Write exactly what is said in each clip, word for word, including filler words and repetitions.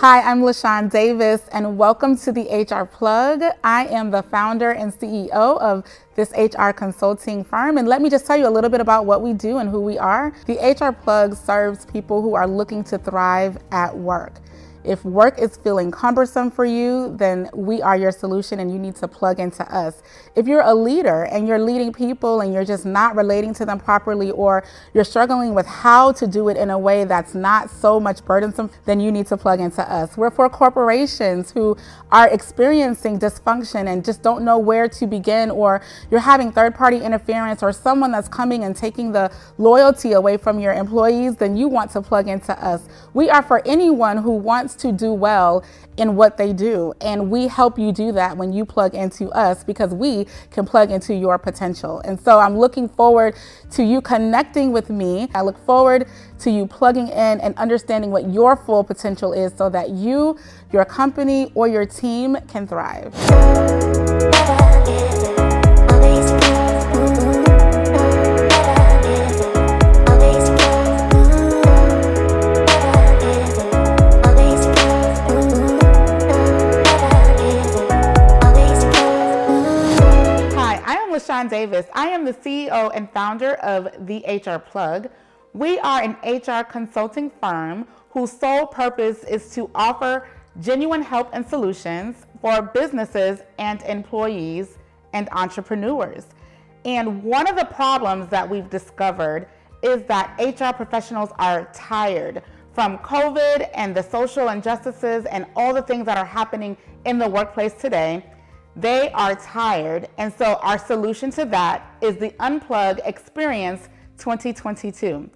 Hi, I'm LaShawn Davis, and welcome to The H R Plug. I am the founder and C E O of this H R consulting firm, and let me just tell you a little bit about what we do and who we are. The H R Plug serves people who are looking to thrive at work. If work is feeling cumbersome for you, then we are your solution and you need to plug into us. If you're a leader and you're leading people and you're just not relating to them properly, or you're struggling with how to do it in a way that's not so much burdensome, then you need to plug into us. We're for corporations who are experiencing dysfunction and just don't know where to begin, or you're having third-party interference or someone that's coming and taking the loyalty away from your employees, then you want to plug into us. We are for anyone who wants to do well in what they do, and we help you do that when you plug into us, because we can plug into your potential. And so I'm looking forward to you connecting with me. I look forward to you plugging in and understanding what your full potential is so that you, your company, or your team can thrive. LaShawn Davis. I am the C E O and founder of The H R Plug. We are an H R consulting firm whose sole purpose is to offer genuine help and solutions for businesses and employees and entrepreneurs. And one of the problems that we've discovered is that H R professionals are tired from COVID and the social injustices and all the things that are happening in the workplace today. They are tired, and so our solution to that is the Unplugged Experience twenty twenty-two.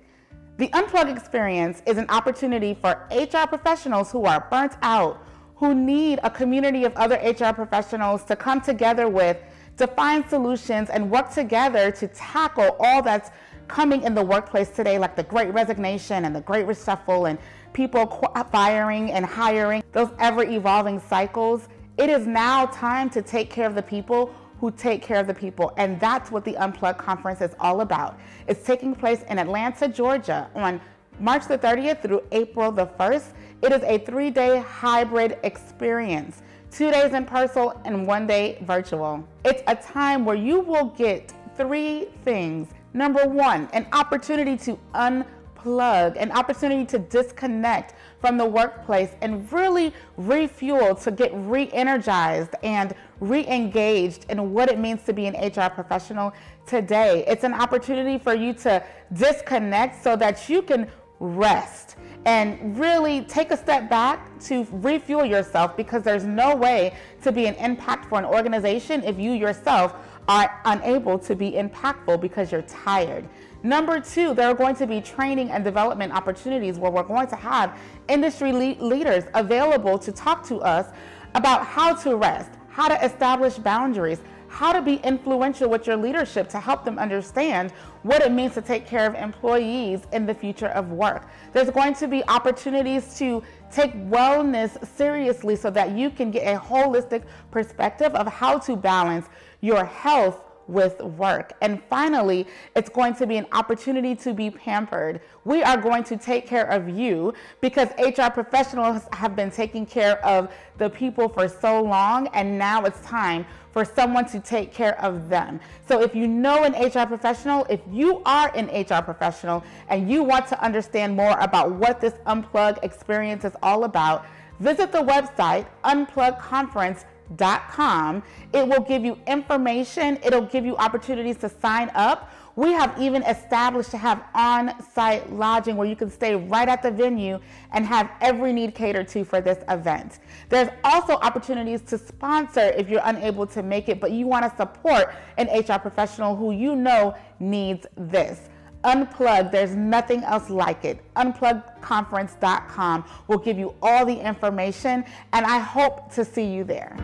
The Unplugged Experience is an opportunity for H R professionals who are burnt out, who need a community of other H R professionals to come together with, to find solutions and work together to tackle all that's coming in the workplace today, like the Great Resignation and the Great Reshuffle and people firing and hiring, those ever-evolving cycles. It is now time to take care of the people who take care of the people. And that's what the Unplugged Conference is all about. It's taking place in Atlanta, Georgia on March the thirtieth through April the first. It is a three-day hybrid experience, two days in person and one day virtual. It's a time where you will get three things. Number one, an opportunity to unplug, an opportunity to disconnect from the workplace and really refuel to get re-energized and re-engaged in what it means to be an H R professional today. It's an opportunity for you to disconnect so that you can rest and really take a step back to refuel yourself, because there's no way to be an impact for an organization if you yourself are unable to be impactful because you're tired. Number two, there are going to be training and development opportunities where we're going to have industry le- leaders available to talk to us about how to rest, how to establish boundaries, how to be influential with your leadership to help them understand what it means to take care of employees in the future of work. There's going to be opportunities to take wellness seriously so that you can get a holistic perspective of how to balance your health with work. And finally, it's going to be an opportunity to be pampered. We are going to take care of you, because H R professionals have been taking care of the people for so long, and now it's time for someone to take care of them. So if you know an H R professional, if you are an H R professional and you want to understand more about what this Unplugged Experience is all about, visit the website unplugged conference dot com. It will give you information. It'll give you opportunities to sign up. We have even established to have on-site lodging where you can stay right at the venue and have every need catered to for this event. There's also opportunities to sponsor if you're unable to make it, but you want to support an H R professional who you know needs this. Unplugged, there's nothing else like it. unplugged conference dot com will give you all the information, and I hope to see you there.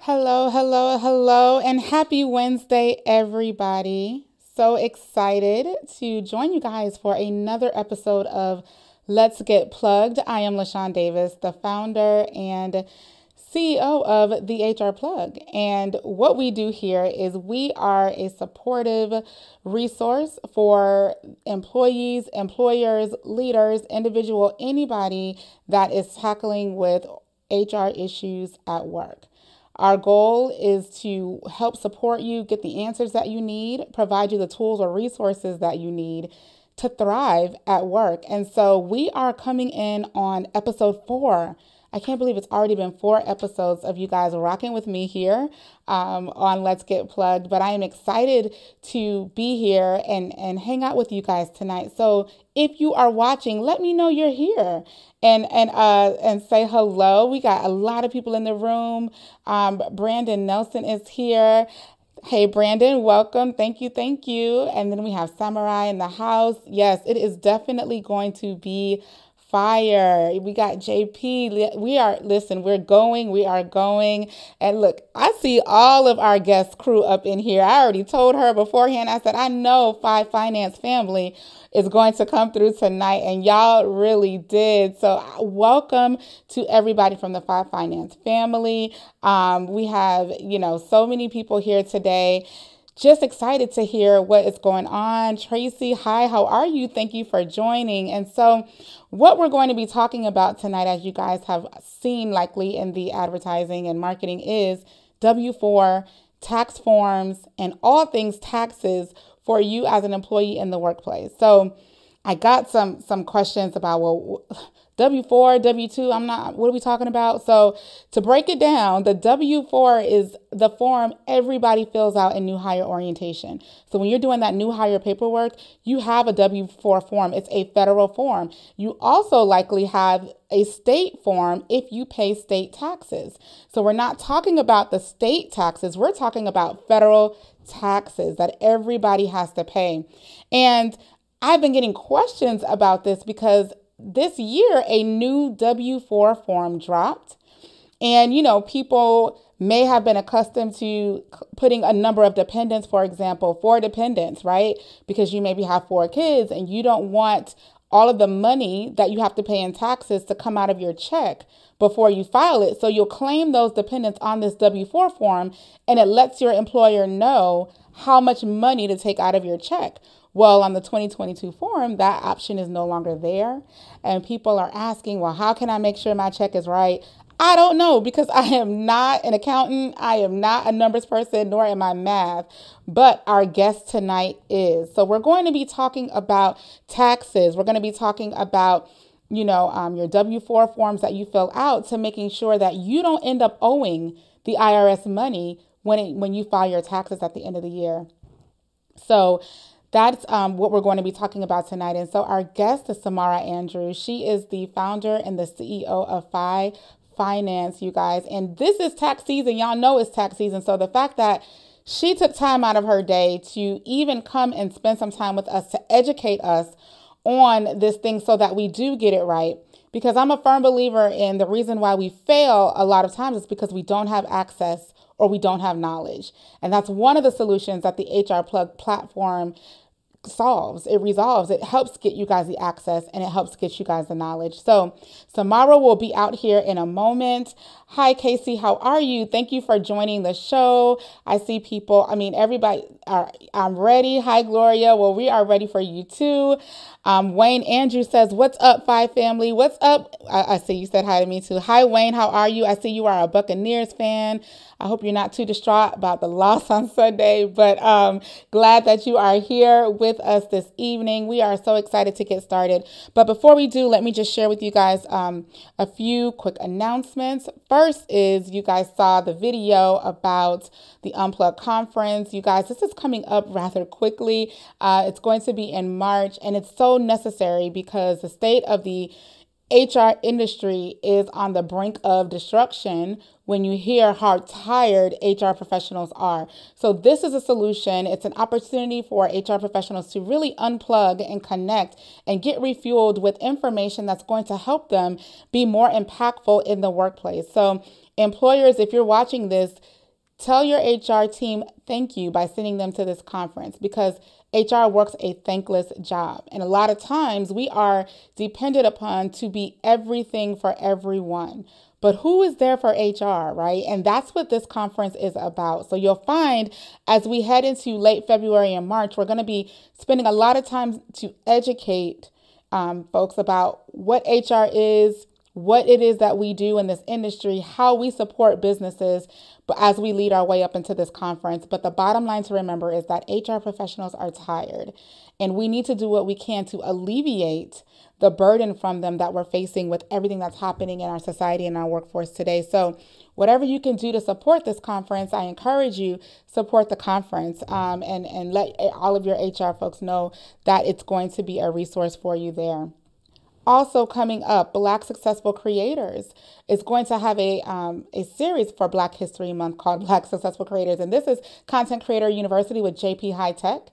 Hello, hello, hello, and happy Wednesday, everybody. So excited to join you guys for another episode of Let's Get Plugged. I am LaShawn Davis, the founder and C E O of The H R Plug. And what we do here is we are a supportive resource for employees, employers, leaders, individual, anybody that is tackling with H R issues at work. Our goal is to help support you, get the answers that you need, provide you the tools or resources that you need to thrive at work. And so we are coming in on episode four. I can't believe it's already been four episodes of you guys rocking with me here um, on Let's Get Plugged, but I am excited to be here and, and hang out with you guys tonight. So if you are watching, let me know you're here and and uh and say hello. We got a lot of people in the room. Um, Brandon Nelson is here. Hey, Brandon, welcome. Thank you. Thank you. And then we have Samurai in the house. Yes, it is definitely going to be fire. We got J P. We are, listen, we're going, we are going. And look, I see all of our guest crew up in here. I already told her beforehand. I said, I know Five Finance Family is going to come through tonight, and y'all really did. So welcome to everybody from the Five Finance Family. Um, we have, you know, so many people here today. Just excited to hear what is going on. Tracy, hi, how are you? Thank you for joining. And so what we're going to be talking about tonight, as you guys have seen likely in the advertising and marketing, is W four, tax forms, and all things taxes for you as an employee in the workplace. So I got some some questions about, well, W four, W two, I'm not, what are we talking about? So to break it down, the W four is the form everybody fills out in new hire orientation. So when you're doing that new hire paperwork, you have a W four form. It's a federal form. You also likely have a state form if you pay state taxes. So we're not talking about the state taxes. We're talking about federal taxes that everybody has to pay. And I've been getting questions about this because this year, a new W four form dropped, and, you know, people may have been accustomed to putting a number of dependents, for example, four dependents, right? Because you maybe have four kids and you don't want all of the money that you have to pay in taxes to come out of your check before you file it. So you'll claim those dependents on this W four form, and it lets your employer know how much money to take out of your check. Well, on the twenty twenty-two form, that option is no longer there. And people are asking, well, how can I make sure my check is right? I don't know, because I am not an accountant. I am not a numbers person, nor am I math. But our guest tonight is. So we're going to be talking about taxes. We're going to be talking about, you know, um, your W four forms that you fill out, to making sure that you don't end up owing the I R S money when it, when you file your taxes at the end of the year. So that's um, what we're going to be talking about tonight. And so our guest is Samara Andrews. She is the founder and the C E O of F Y E Finance, you guys. And this is tax season. Y'all know it's tax season. So the fact that she took time out of her day to even come and spend some time with us to educate us on this thing so that we do get it right. Because I'm a firm believer in the reason why we fail a lot of times is because we don't have access or we don't have knowledge. And that's one of the solutions that the H R Plug platform solves. It resolves. It helps get you guys the access, and it helps get you guys the knowledge. So Samara will be out here in a moment. Hi, Casey. How are you? Thank you for joining the show. I see people. I mean, everybody are, I'm ready. Hi, Gloria. Well, we are ready for you too. Um, Wayne Andrew says, what's up, Five Family? What's up? I, I see you said hi to me too. Hi, Wayne. How are you? I see you are a Buccaneers fan. I hope you're not too distraught about the loss on Sunday, but um, glad that you are here with us this evening. We are so excited to get started. But before we do, let me just share with you guys um, a few quick announcements. First is, you guys saw the video about the Unplugged Conference. You guys, this is coming up rather quickly. Uh, it's going to be in March, and it's so necessary because the state of the H R industry is on the brink of destruction when you hear how tired H R professionals are. So this is a solution. It's an opportunity for H R professionals to really unplug and connect and get refueled with information that's going to help them be more impactful in the workplace. So employers, if you're watching this, tell your H R team thank you by sending them to this conference, because H R works a thankless job. And a lot of times we are depended upon to be everything for everyone. But who is there for H R, right? And that's what this conference is about. So you'll find as we head into late February and March, we're going to be spending a lot of time to educate um, folks about what H R is, what it is that we do in this industry, how we support businesses, but as we lead our way up into this conference. But the bottom line to remember is that H R professionals are tired, and we need to do what we can to alleviate the burden from them that we're facing with everything that's happening in our society and our workforce today. So whatever you can do to support this conference, I encourage you, support the conference um, and, and let all of your H R folks know that it's going to be a resource for you there. Also coming up, Black Successful Creators is going to have a um, a series for Black History Month called Black Successful Creators. And this is Content Creator University with J P High Tech.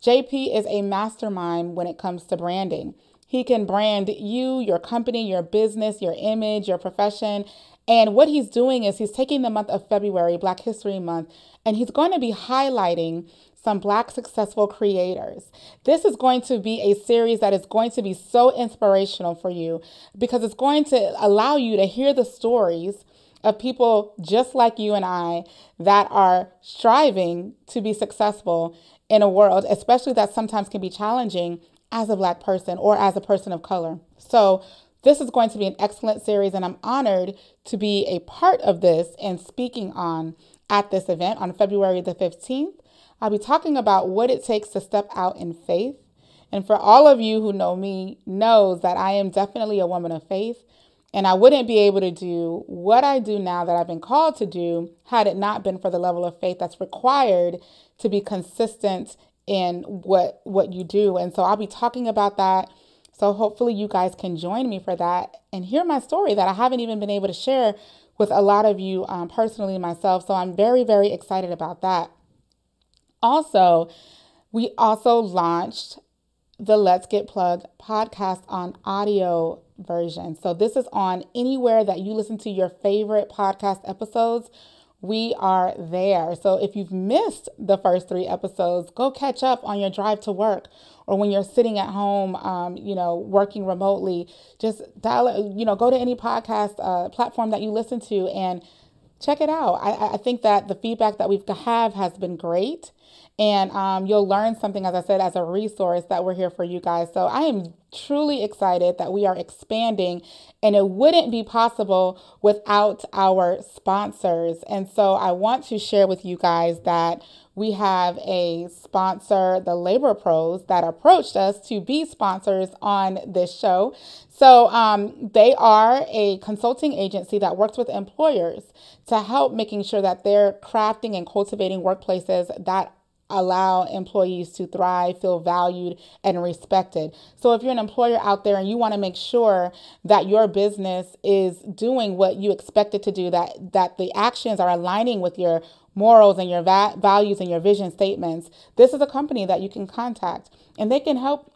J P is a mastermind when it comes to branding. He can brand you, your company, your business, your image, your profession. And what he's doing is he's taking the month of February, Black History Month, and he's going to be highlighting some Black Successful Creators. This is going to be a series that is going to be so inspirational for you, because it's going to allow you to hear the stories of people just like you and I that are striving to be successful in a world, especially that sometimes can be challenging as a Black person or as a person of color. So this is going to be an excellent series, and I'm honored to be a part of this and speaking on at this event on February the fifteenth. I'll be talking about what it takes to step out in faith. And for all of you who know me, knows that I am definitely a woman of faith, and I wouldn't be able to do what I do now that I've been called to do had it not been for the level of faith that's required to be consistent in what what you do. And so I'll be talking about that. So hopefully you guys can join me for that and hear my story that I haven't even been able to share with a lot of you um, personally myself. So I'm very, very excited about that. Also, we also launched the Let's Get Plugged podcast on audio version. So this is on anywhere that you listen to your favorite podcast episodes. We are there. So if you've missed the first three episodes, go catch up on your drive to work, or when you're sitting at home, um, you know, working remotely. Just dial, you know, go to any podcast uh, platform that you listen to and check it out. I, I think that the feedback that we've have has been great. And um, you'll learn something, as I said, as a resource that we're here for you guys. So I am truly excited that we are expanding, and it wouldn't be possible without our sponsors. And so I want to share with you guys that we have a sponsor, The Labor Pros, that approached us to be sponsors on this show. So um, they are a consulting agency that works with employers to help making sure that they're crafting and cultivating workplaces that allow employees to thrive, feel valued, and respected. So if you're an employer out there and you want to make sure that your business is doing what you expect it to do, that that the actions are aligning with your morals and your va- values and your vision statements, this is a company that you can contact, and they can help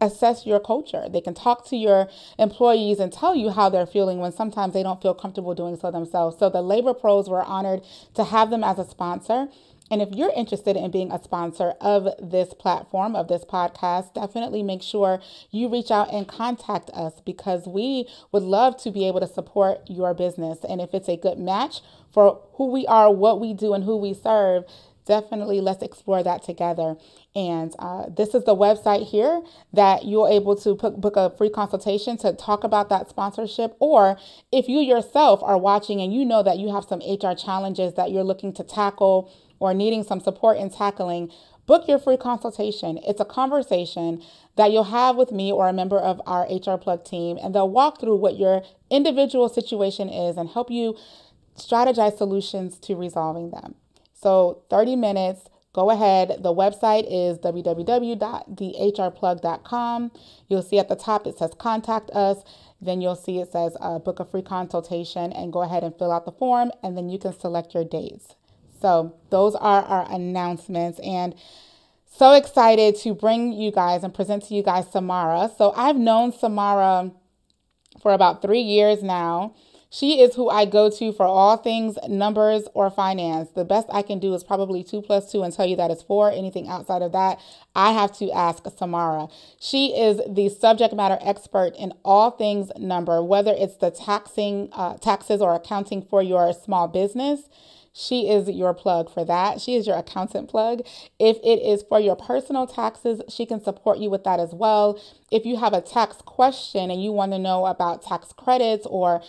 assess your culture. They can talk to your employees and tell you how they're feeling when sometimes they don't feel comfortable doing so themselves. So the Labor Pros, were honored to have them as a sponsor. And if you're interested in being a sponsor of this platform, of this podcast, definitely make sure you reach out and contact us, because we would love to be able to support your business. And if it's a good match for who we are, what we do, and who we serve, definitely let's explore that together. And uh, this is the website here that you're able to put, book a free consultation to talk about that sponsorship. Or if you yourself are watching and you know that you have some H R challenges that you're looking to tackle or needing some support in tackling, book your free consultation. It's a conversation that you'll have with me or a member of our H R Plug team, and they'll walk through what your individual situation is and help you strategize solutions to resolving them. So thirty minutes, go ahead. The website is w w w dot the h r plug dot com. You'll see at the top it says contact us. Then you'll see it says uh, book a free consultation, and go ahead and fill out the form, and then you can select your dates. So those are our announcements, and so excited to bring you guys and present to you guys Samara. So I've known Samara for about three years now. She is who I go to for all things numbers or finance. The best I can do is probably two plus two and tell you that it's four. Anything outside of that, I have to ask Samara. She is the subject matter expert in all things number, whether it's the taxing, uh, taxes or accounting for your small business. She is your plug for that. She is your accountant plug. If it is for your personal taxes, she can support you with that as well. If you have a tax question and you want to know about tax credits or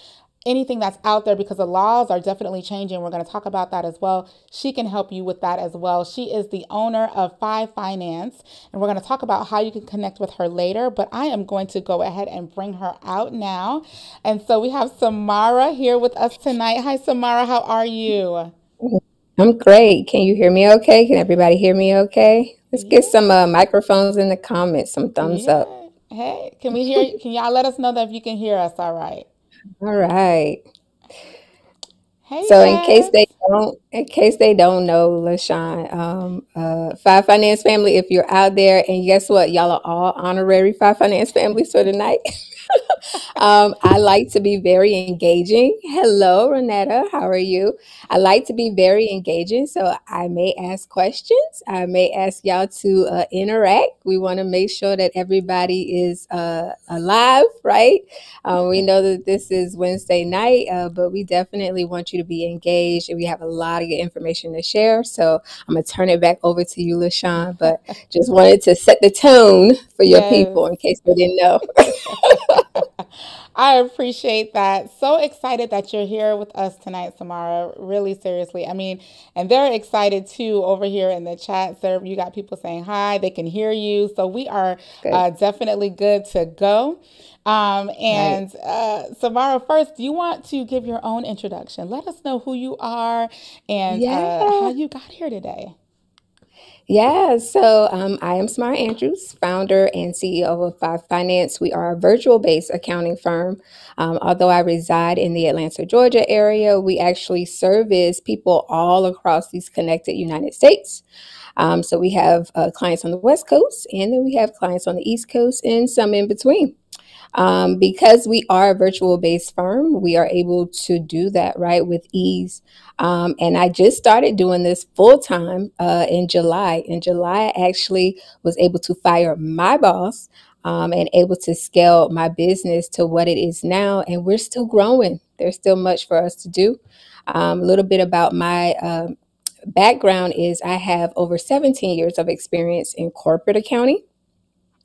anything that's out there, because the laws are definitely changing, we're going to talk about that as well. She can help you with that as well. She is the owner of Five Finance, and we're going to talk about how you can connect with her later, but I am going to go ahead and bring her out now. And so we have Samara here with us tonight. Hi, Samara. How are you? I'm great. Can you hear me okay? Can everybody hear me okay? Let's yeah. get some uh, microphones in the comments, some thumbs yeah. up. Hey, can we hear you? Can y'all let us know that if you can hear us all right? All right. Hey, so guys. in case they don't, in case they don't know, LaShawn, um, uh, Five Finance Family, if you're out there, and guess what? Y'all are all honorary Five Finance Families for tonight. um, I like to be very engaging. Hello, Renetta. How are you? I like to be very engaging, so I may ask questions. I may ask y'all to uh, interact. We want to make sure that everybody is uh, alive, right? Um, we know that this is Wednesday night, uh, but we definitely want you to be engaged, and we have a lot of good information to share. So I'm going to turn it back over to you, LaShawn, but just wanted to set the tone for your yes. people in case they didn't know. I appreciate that. So excited that you're here with us tonight, Samara. Really, seriously. I mean, and they're excited too over here in the chat. So you got people saying hi, they can hear you. So we are uh, definitely good to go. Um, and right. uh, Samara, first, do you want to give your own introduction? Let us know who you are and yeah. uh, how you got here today. Yeah, so um, I am Samara Andrews, founder and C E O of Five Finance. We are a virtual-based accounting firm. Um, although I reside in the Atlanta, Georgia area, we actually service people all across these connected United States. Um, so we have uh, clients on the West Coast, and then we have clients on the East Coast, and some in between. Um, because we are a virtual-based firm, we are able to do that, right, with ease. Um, and I just started doing this full-time uh, in July. In July, I actually was able to fire my boss um, and able to scale my business to what it is now. And we're still growing. There's still much for us to do. Um, a little bit about my uh, background is I have over seventeen years of experience in corporate accounting.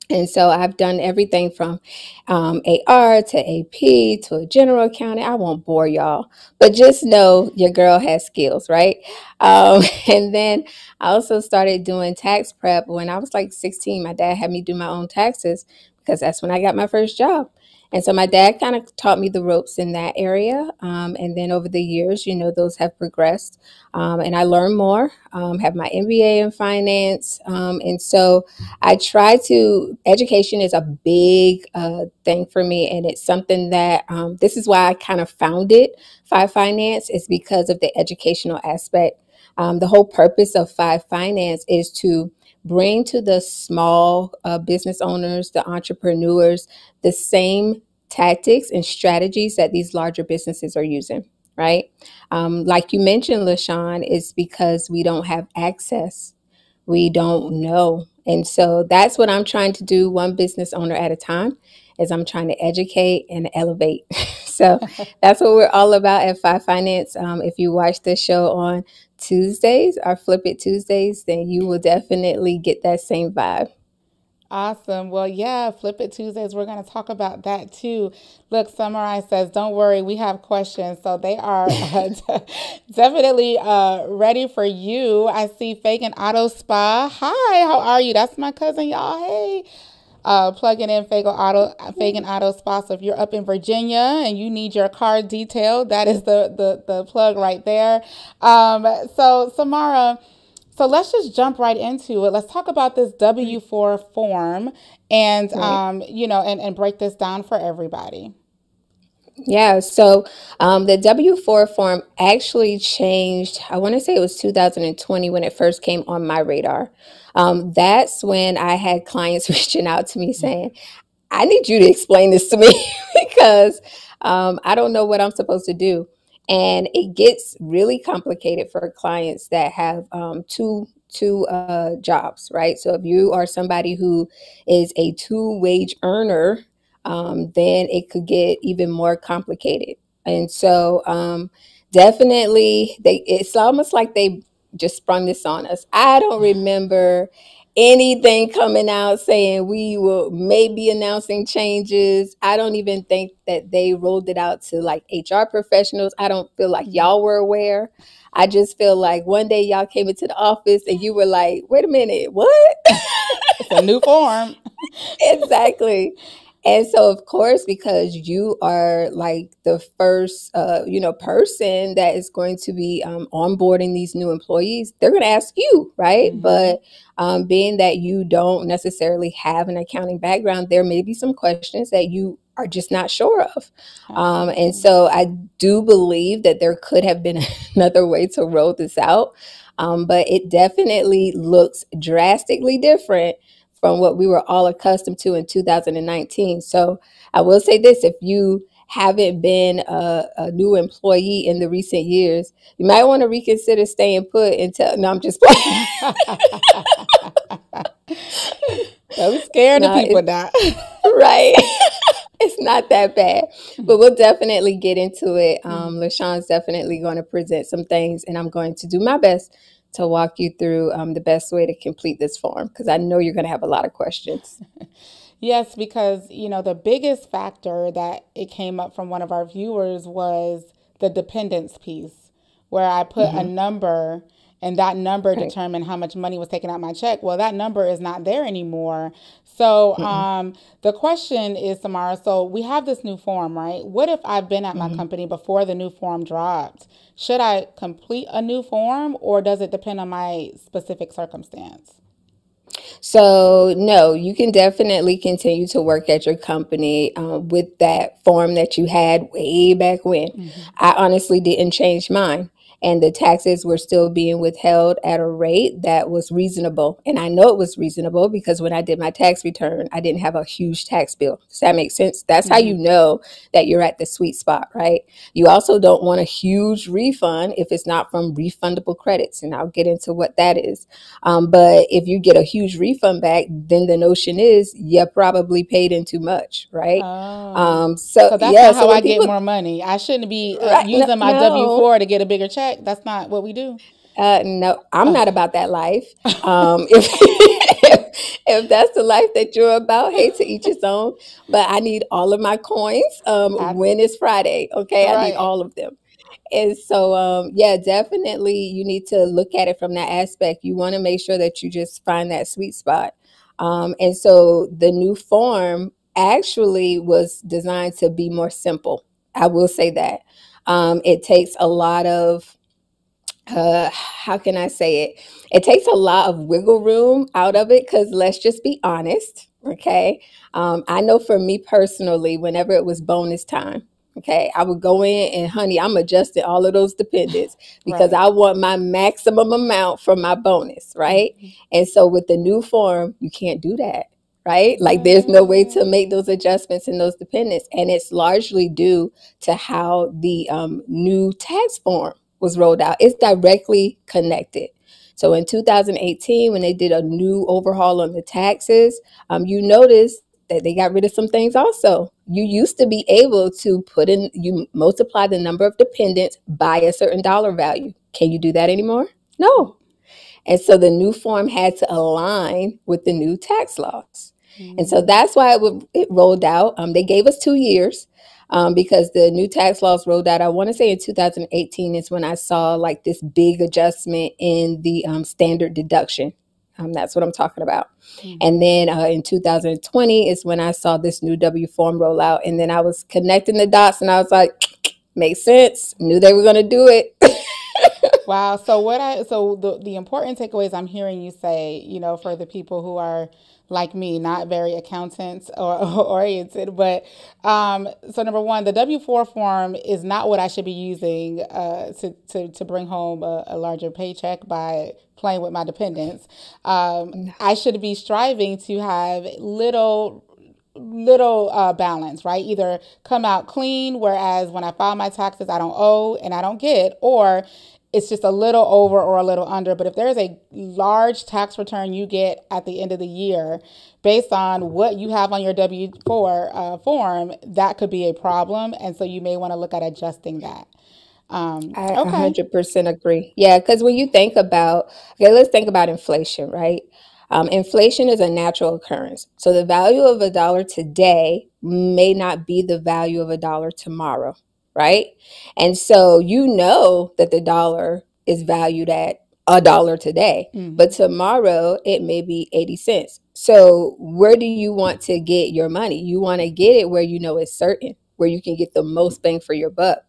And so I've done everything from um, A R to A P to a general accountant. I won't bore y'all, but just know your girl has skills, right? Um, and then I also started doing tax prep when I was like sixteen. My dad had me do my own taxes because that's when I got my first job. And so my dad kind of taught me the ropes in that area. Um, and then over the years, you know, those have progressed. Um, and I learned more, um, have my M B A in finance. Um, and so I try to, education is a big uh, thing for me. And it's something that, um, this is why I kind of founded Five Finance, is because of the educational aspect. Um, the whole purpose of Five Finance is to bring to the small uh, business owners, the entrepreneurs, the same tactics and strategies that these larger businesses are using, right? Um, like you mentioned, LaShawn, it's because we don't have access. We don't know. And so that's what I'm trying to do, one business owner at a time, is I'm trying to educate and elevate. So that's what we're all about at Five Finance. Um, if you watch the show on Tuesdays, our Flip It Tuesdays, then you will definitely get that same vibe. Awesome. Well, yeah, Flip It Tuesdays, we're going to talk about that too. Look, Samara says, don't worry, we have questions. So they are uh, definitely uh, ready for you. I see Fagan Auto Spa. Hi, how are you? That's my cousin, y'all. Hey. Uh, plugging in Fagan Auto, Fagan Auto Spa. So if you're up in Virginia and you need your car detailed, that is the the the plug right there. Um, so Samara, so let's just jump right into it. Let's talk about this W four form and um, you know, and and break this down for everybody. Yeah, so um, the W four form actually changed. I want to say it was two thousand twenty when it first came on my radar. Um, that's when I had clients reaching out to me saying, I need you to explain this to me because um, I don't know what I'm supposed to do. And it gets really complicated for clients that have um, two two uh, jobs, right? So if you are somebody who is a two wage earner, um, then it could get even more complicated. And so um, definitely, they it's almost like they just sprung this on us. I don't remember anything coming out saying we will maybe announcing changes. I don't even think that they rolled it out to like H R professionals. I don't feel like y'all were aware. I just feel like one day y'all came into the office and you were like, wait a minute, what? It's a new form. Exactly. And so, of course, because you are like the first, uh, you know, person that is going to be um, onboarding these new employees, they're going to ask you, right? Mm-hmm. But um, being that you don't necessarily have an accounting background, there may be some questions that you are just not sure of. Um, and so I do believe that there could have been another way to roll this out, um, but it definitely looks drastically different from what we were all accustomed to in two thousand nineteen. So I will say this, if you haven't been a, a new employee in the recent years, you might want to reconsider staying put until, no, I'm just playing. Don't scare the people, Doc. Right. It's not that bad, but we'll definitely get into it. Um, LaShawn's definitely going to present some things, and I'm going to do my best to walk you through um, the best way to complete this form, because I know you're going to have a lot of questions. Yes, because, you know, the biggest factor that it came up from one of our viewers was the dependence piece, where I put mm-hmm. a number, and that number right. determined how much money was taken out my check. Well, that number is not there anymore. So mm-hmm. um, the question is, Samara, so we have this new form, right? What if I've been at mm-hmm. my company before the new form dropped? Should I complete a new form, or does it depend on my specific circumstance? So no, you can definitely continue to work at your company um, with that form that you had way back when. Mm-hmm. I honestly didn't change mine. And the taxes were still being withheld at a rate that was reasonable. And I know it was reasonable because when I did my tax return, I didn't have a huge tax bill. Does that make sense? That's mm-hmm. how you know that you're at the sweet spot, right? You also don't want a huge refund if it's not from refundable credits. And I'll get into what that is. Um, but if you get a huge refund back, then the notion is you probably paid in too much, right? Oh. Um, so, so that's yeah, not how so I people, get more money. I shouldn't be uh, right, using no, my W four to get a bigger check. That's not what we do. Uh, no, I'm oh. not about that life. Um, if, if if that's the life that you're about, hey, to each his own. But I need all of my coins um, I, when it's Friday. Okay, right. I need all of them. And so, um, yeah, definitely you need to look at it from that aspect. You want to make sure that you just find that sweet spot. Um, and so the new form actually was designed to be more simple. I will say that. Um, it takes a lot of Uh, how can I say it? It takes a lot of wiggle room out of it, because let's just be honest, okay? Um, I know for me personally, whenever it was bonus time, okay, I would go in and, honey, I'm adjusting all of those dependents because right. I want my maximum amount for my bonus, right? Mm-hmm. And so with the new form, you can't do that, right? Like mm-hmm. there's no way to make those adjustments in those dependents. And it's largely due to how the um, new tax form was rolled out. It's directly connected. So in two thousand eighteen, when they did a new overhaul on the taxes, um, you noticed that they got rid of some things also. You used to be able to put in, you multiply the number of dependents by a certain dollar value. Can you do that anymore? No. And so the new form had to align with the new tax laws. Mm-hmm. And so that's why it, would, it rolled out. Um, they gave us two years. Um, because the new tax laws rolled out, I want to say in two thousand eighteen is when I saw like this big adjustment in the um, standard deduction. Um, that's what I'm talking about. Mm-hmm. And then uh, in two thousand twenty is when I saw this new W form roll out. And then I was connecting the dots and I was like, makes sense. Knew they were going to do it. Wow. So what I so the, the important takeaways I'm hearing you say, you know, for the people who are like me, not very accountants or, or oriented, but um, so number one, the W four form is not what I should be using uh, to, to, to bring home a, a larger paycheck by playing with my dependents. Um, I should be striving to have little little uh, balance, right? Either come out clean, whereas when I file my taxes, I don't owe and I don't get, or it's just a little over or a little under. But if there is a large tax return you get at the end of the year based on what you have on your W four uh, form, that could be a problem. And so you may want to look at adjusting that. Um, I okay. one hundred percent agree. Yeah, because when you think about, okay, let's think about inflation, right? Um, inflation is a natural occurrence. So the value of a dollar today may not be the value of a dollar tomorrow, right? And so you know that the dollar is valued at a dollar today, mm-hmm. but tomorrow it may be eighty cents. So where do you want to get your money? You want to get it where you know it's certain, where you can get the most bang for your buck.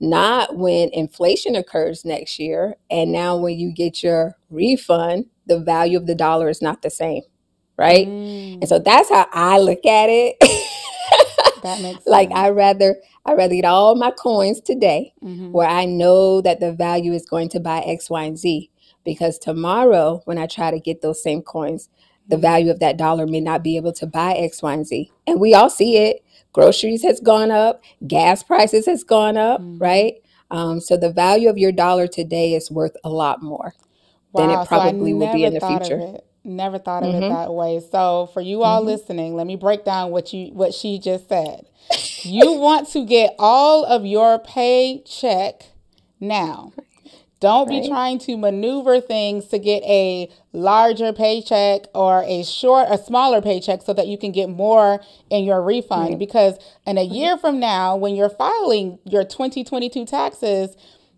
Not when inflation occurs next year, and now when you get your refund, the value of the dollar is not the same, right? Mm. And so that's how I look at it. That makes sense. Like I rather, I rather get all my coins today, mm-hmm. where I know that the value is going to buy X, Y, and Z, because tomorrow when I try to get those same coins, the value of that dollar may not be able to buy X, Y, and Z. And we all see it. Groceries has gone up. Gas prices has gone up, mm-hmm. right? Um, so the value of your dollar today is worth a lot more wow. than it probably so will be in the future. Never thought of mm-hmm. it that way. So for you all mm-hmm. listening, let me break down what you what she just said. You want to get all of your paycheck now. Don't right. be trying to maneuver things to get a larger paycheck or a short, a smaller paycheck so that you can get more in your refund. Mm-hmm. Because in a year mm-hmm. from now, when you're filing your twenty twenty-two taxes,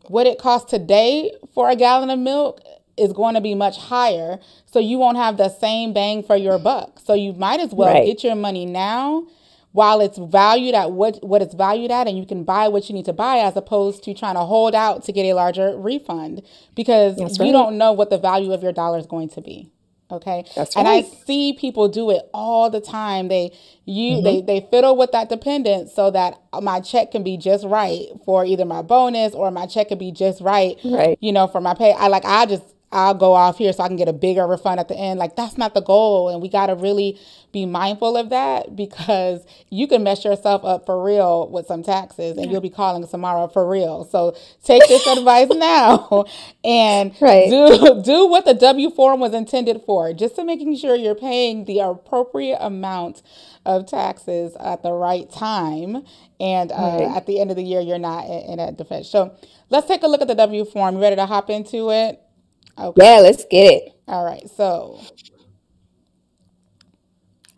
what it costs today for a gallon of milk is going to be much higher. So you won't have the same bang for your buck. So you might as well right. get your money now while it's valued at what, what it's valued at, and you can buy what you need to buy as opposed to trying to hold out to get a larger refund, because That's right. you don't know what the value of your dollar is going to be. Okay. That's right. And I see people do it all the time. They you mm-hmm. they, they fiddle with that dependence so that my check can be just right for either my bonus, or my check can be just right, right. you know, for my pay. I like I just I'll go off here so I can get a bigger refund at the end. Like, that's not the goal. And we got to really be mindful of that, because you can mess yourself up for real with some taxes, and you'll be calling Samara for real. So take this advice now and right. do, do what the W four was intended for, just to making sure you're paying the appropriate amount of taxes at the right time. And uh, right. at the end of the year, you're not in, in a defense. So let's take a look at the W form. You ready to hop into it? Okay. Yeah, let's get it. All right. So.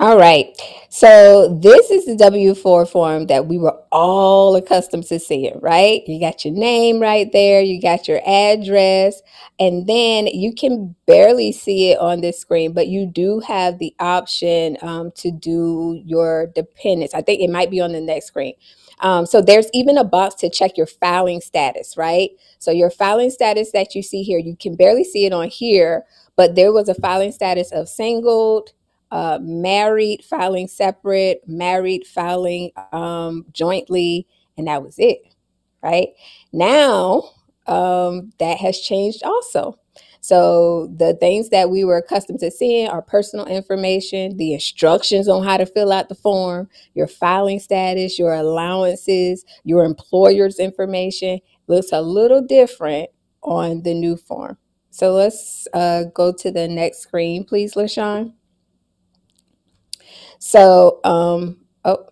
All right. So this is the W four form that we were all accustomed to seeing, right? You got your name right there. You got your address. And then you can barely see it on this screen, but you do have the option um, to do your dependents. I think it might be on the next screen. Um, so there's even a box to check your filing status, right? So your filing status that you see here, you can barely see it on here, but there was a filing status of single, uh, married, filing separate, married, filing um, jointly, and that was it, right? Now um, that has changed also. So the things that we were accustomed to seeing are personal information, the instructions on how to fill out the form, your filing status, your allowances, your employer's information. Looks a little different on the new form. So let's uh, go to the next screen, please, LaShawn. So, um, oh,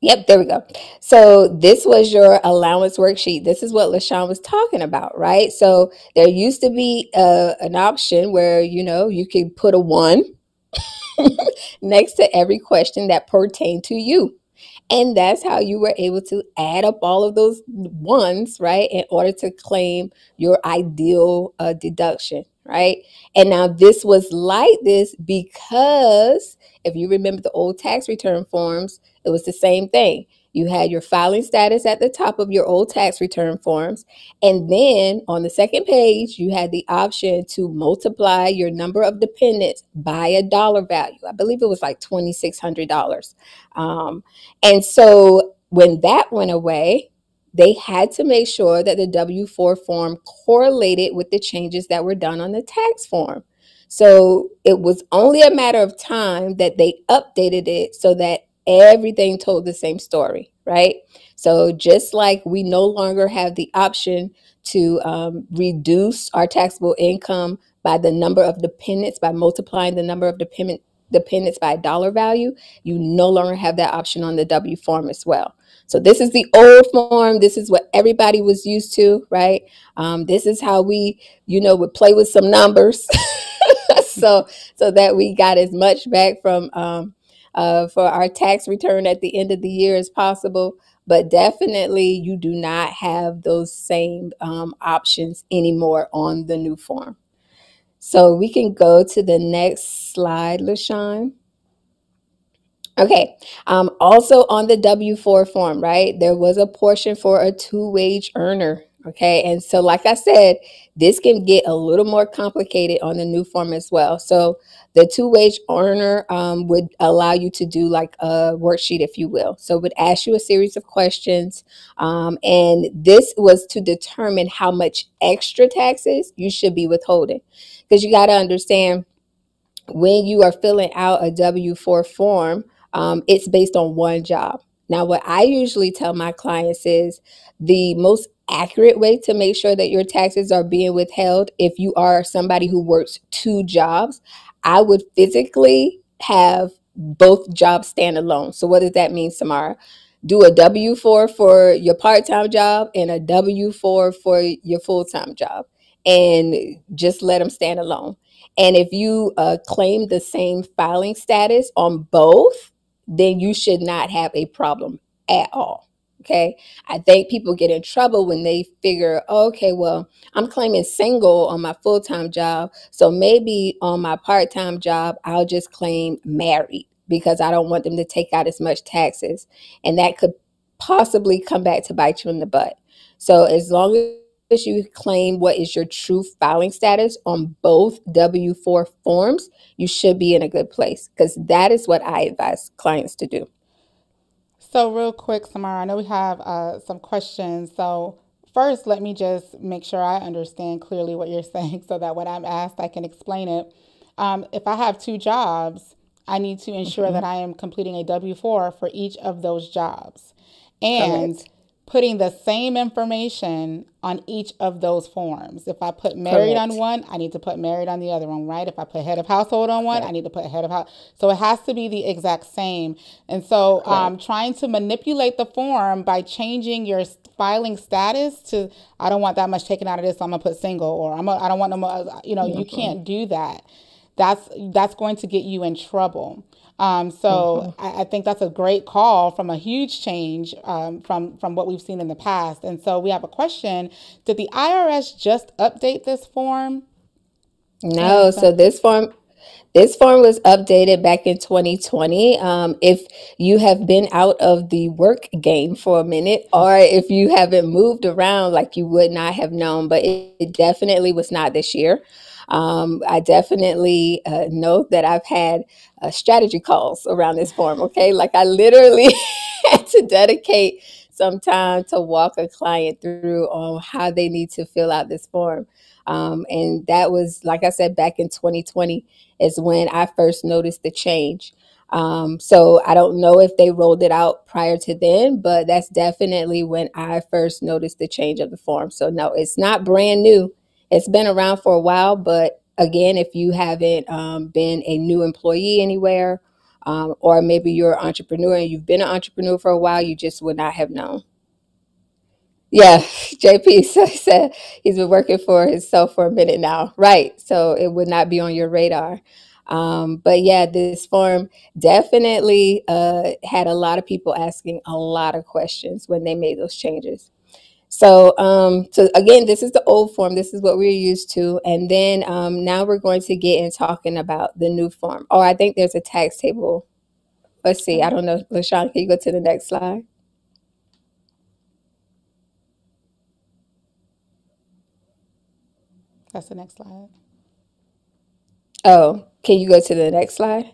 yep, there we go. So this was your allowance worksheet. This is what LaShawn was talking about, right? So there used to be uh, an option where, you know, you could put a one next to every question that pertained to you. And that's how you were able to add up all of those ones, right, in order to claim your ideal uh, deduction, right? And now this was like this because if you remember the old tax return forms, it was the same thing. You had your filing status at the top of your old tax return forms. And then on the second page, you had the option to multiply your number of dependents by a dollar value. I believe it was like two thousand six hundred dollars. Um, and so when that went away, they had to make sure that the W four form correlated with the changes that were done on the tax form. So it was only a matter of time that they updated it so that Everything told the same story, right? So just like we no longer have the option to um, reduce our taxable income by the number of dependents, by multiplying the number of dependent dependents by dollar value, you no longer have that option on the W form as well. So this is the old form. This is what everybody was used to, right? Um, this is how we, you know, would play with some numbers so so that we got as much back from um, uh, for our tax return at the end of the year as possible. But definitely you do not have those same um, options anymore on the new form. So we can go to the next slide, LaShawn. Okay, um, also on the W four form, right, there was a portion for a two-wage earner, okay? And so like I said, this can get a little more complicated on the new form as well. So the two-wage earner um, would allow you to do like a worksheet, if you will. So it would ask you a series of questions, um, and this was to determine how much extra taxes you should be withholding, because you got to understand when you are filling out a W four form, Um, it's based on one job. Now, what I usually tell my clients is the most accurate way to make sure that your taxes are being withheld, if you are somebody who works two jobs, I would physically have both jobs stand alone. So what does that mean, Samara? Do a W four for your part-time job and a W four for your full-time job, and just let them stand alone. And if you uh, claim the same filing status on both, then you should not have a problem at all, okay? I think people get in trouble when they figure, oh, okay, well, I'm claiming single on my full-time job, so maybe on my part-time job, I'll just claim married because I don't want them to take out as much taxes. And that could possibly come back to bite you in the butt. So as long as you claim what is your true filing status on both W four forms, you should be in a good place, because that is what I advise clients to do. So real quick, Samara, I know we have uh, some questions. So first, let me just make sure I understand clearly what you're saying so that when I'm asked, I can explain it. Um, if I have two jobs, I need to ensure mm-hmm. that I am completing a W four for each of those jobs. And correct. Putting the same information on each of those forms. If I put married correct. On one, I need to put married on the other one, right? If I put head of household on one, correct. I need to put head of house. So it has to be the exact same. And so um, trying to manipulate the form by changing your filing status to, I don't want that much taken out of this, so I'm gonna put single, or I'm a, I don't want no more, you know, mm-hmm. you can't do that. That's, that's going to get you in trouble. Um, so mm-hmm. I, I think that's a great call from a huge change um, from, from what we've seen in the past. And so we have a question. Did the I R S just update this form? No. So this form, this form was updated back in twenty twenty. Um, if you have been out of the work game for a minute, or if you haven't moved around, like you would not have known, but it, it definitely was not this year. Um, I definitely uh, know that I've had uh, strategy calls around this form, okay? Like I literally had to dedicate some time to walk a client through on how they need to fill out this form. Um, and that was, like I said, back in twenty twenty is when I first noticed the change. Um, so I don't know if they rolled it out prior to then, but that's definitely when I first noticed the change of the form. So no, it's not brand new. It's been around for a while, but again, if you haven't um, been a new employee anywhere, um, or maybe you're an entrepreneur and you've been an entrepreneur for a while, you just would not have known. Yeah, J P said he's been working for himself for a minute now. Right, so it would not be on your radar. Um, but yeah, this form definitely uh, had a lot of people asking a lot of questions when they made those changes. So, um, so again, this is the old form. This is what we're used to. And then um, now we're going to get in talking about the new form. Oh, I think there's a tax table. Let's see. I don't know. LaShawn, can you go to the next slide? That's the next slide. Oh, can you go to the next slide?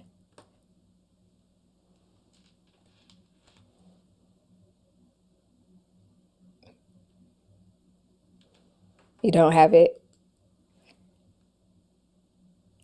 You don't have it.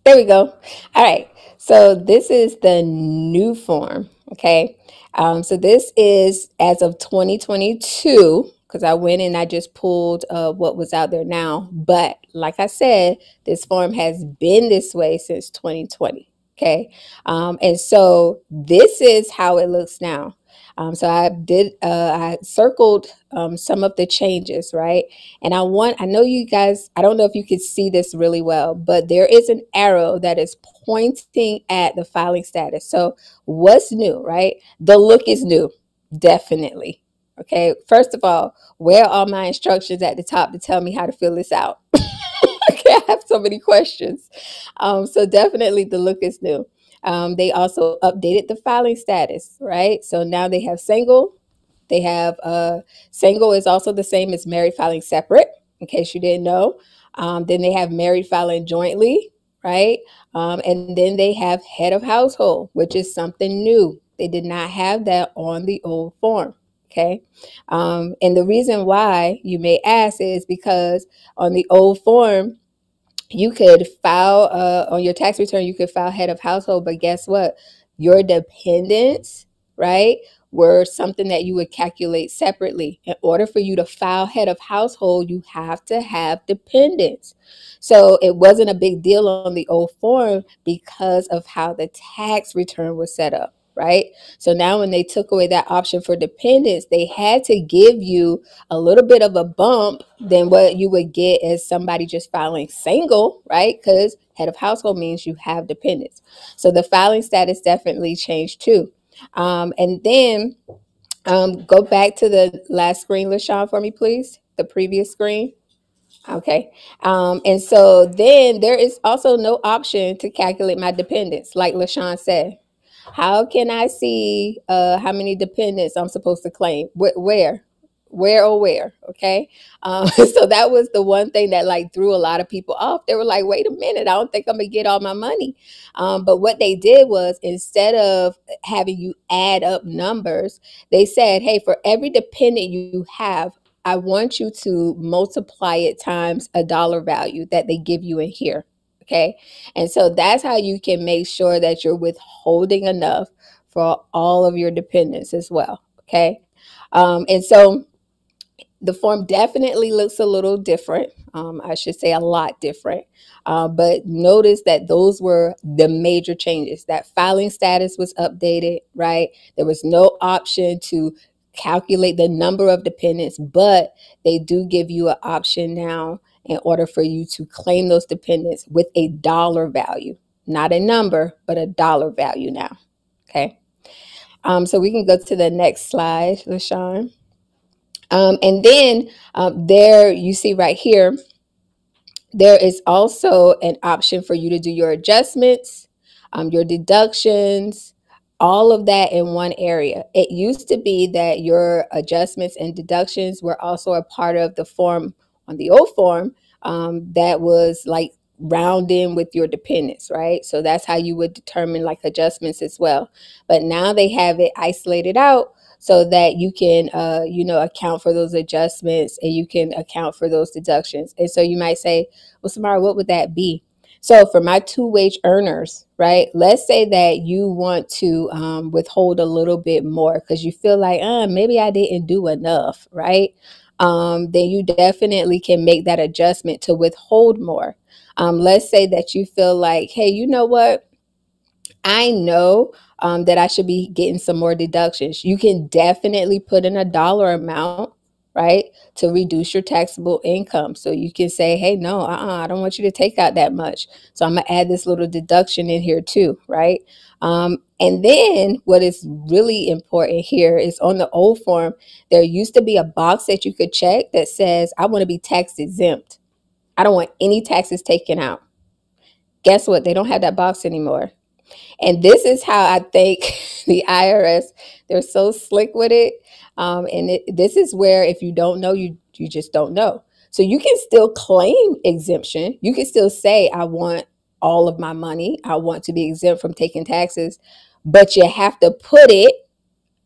There we go. All right. So this is the new form, Okay. Um, so this is as of twenty twenty-two, because I went and I just pulled uh, what was out there now. But like I said, this form has been this way since twenty twenty. Okay. Um, and so this is how it looks now. Um, so I did, uh, I circled um, some of the changes, right? And I want, I know you guys, I don't know if you could see this really well, but there is an arrow that is pointing at the filing status. So what's new, right? The look is new, definitely. Okay, first of all, where are my instructions at the top to tell me how to fill this out? Okay, I have so many questions. Um, so definitely the look is new. Um, they also updated the filing status, right? So now they have single. They have uh, single is also the same as married filing separate, in case you didn't know. Um, then they have married filing jointly, right? Um, and then they have head of household, which is something new. They did not have that on the old form, okay? Um, and the reason why, you may ask, is because on the old form, you could file uh, on your tax return, you could file head of household, but guess what? Your dependents, right, were something that you would calculate separately. In order for you to file head of household, you have to have dependents. So it wasn't a big deal on the old form because of how the tax return was set up, right? So now when they took away that option for dependents, they had to give you a little bit of a bump than what you would get as somebody just filing single, right? Because head of household means you have dependents. So the filing status definitely changed too. Um, and then um, go back to the last screen, LaShawn, for me, please. The previous screen. Okay. Um, and so then there is also no option to calculate my dependents, like LaShawn said. How can I see uh, how many dependents I'm supposed to claim? Wh- where? Where or where? Okay. Um, so that was the one thing that like threw a lot of people off. They were like, wait a minute, I don't think I'm going to get all my money. Um, but what they did was, instead of having you add up numbers, they said, hey, for every dependent you have, I want you to multiply it times a dollar value that they give you in here. Okay. And so that's how you can make sure that you're withholding enough for all of your dependents as well. Okay. Um, and so the form definitely looks a little different. Um, I should say a lot different. Uh, but notice that those were the major changes. That filing status was updated, right? There was no option to calculate the number of dependents, but they do give you an option now in order for you to claim those dependents with a dollar value, not a number, but a dollar value now, okay? Um, so we can go to the next slide, LaShawn. Um, and then um, there you see right here, there is also an option for you to do your adjustments, um, your deductions, all of that in one area. It used to be that your adjustments and deductions were also a part of the form on the old form, um, that was like round in with your dependents, right? So that's how you would determine like adjustments as well. But now they have it isolated out so that you can, uh, you know, account for those adjustments and you can account for those deductions. And so you might say, well, Samara, what would that be? So for my two wage earners, right, let's say that you want to um, withhold a little bit more because you feel like, uh, maybe I didn't do enough, right? Um, then you definitely can make that adjustment to withhold more. Um, let's say that you feel like, hey, you know what? I know um, that I should be getting some more deductions. You can definitely put in a dollar amount, right, to reduce your taxable income. So you can say, hey, no, uh-uh, I don't want you to take out that much. So I'm going to add this little deduction in here too, right? Um, and then what is really important here is on the old form, there used to be a box that you could check that says, I want to be tax exempt. I don't want any taxes taken out. Guess what? They don't have that box anymore. And this is how I think the I R S, they're so slick with it. Um, and it, this is where if you don't know, you, you just don't know. So you can still claim exemption. You can still say, I want all of my money. I want to be exempt from taking taxes, but you have to put it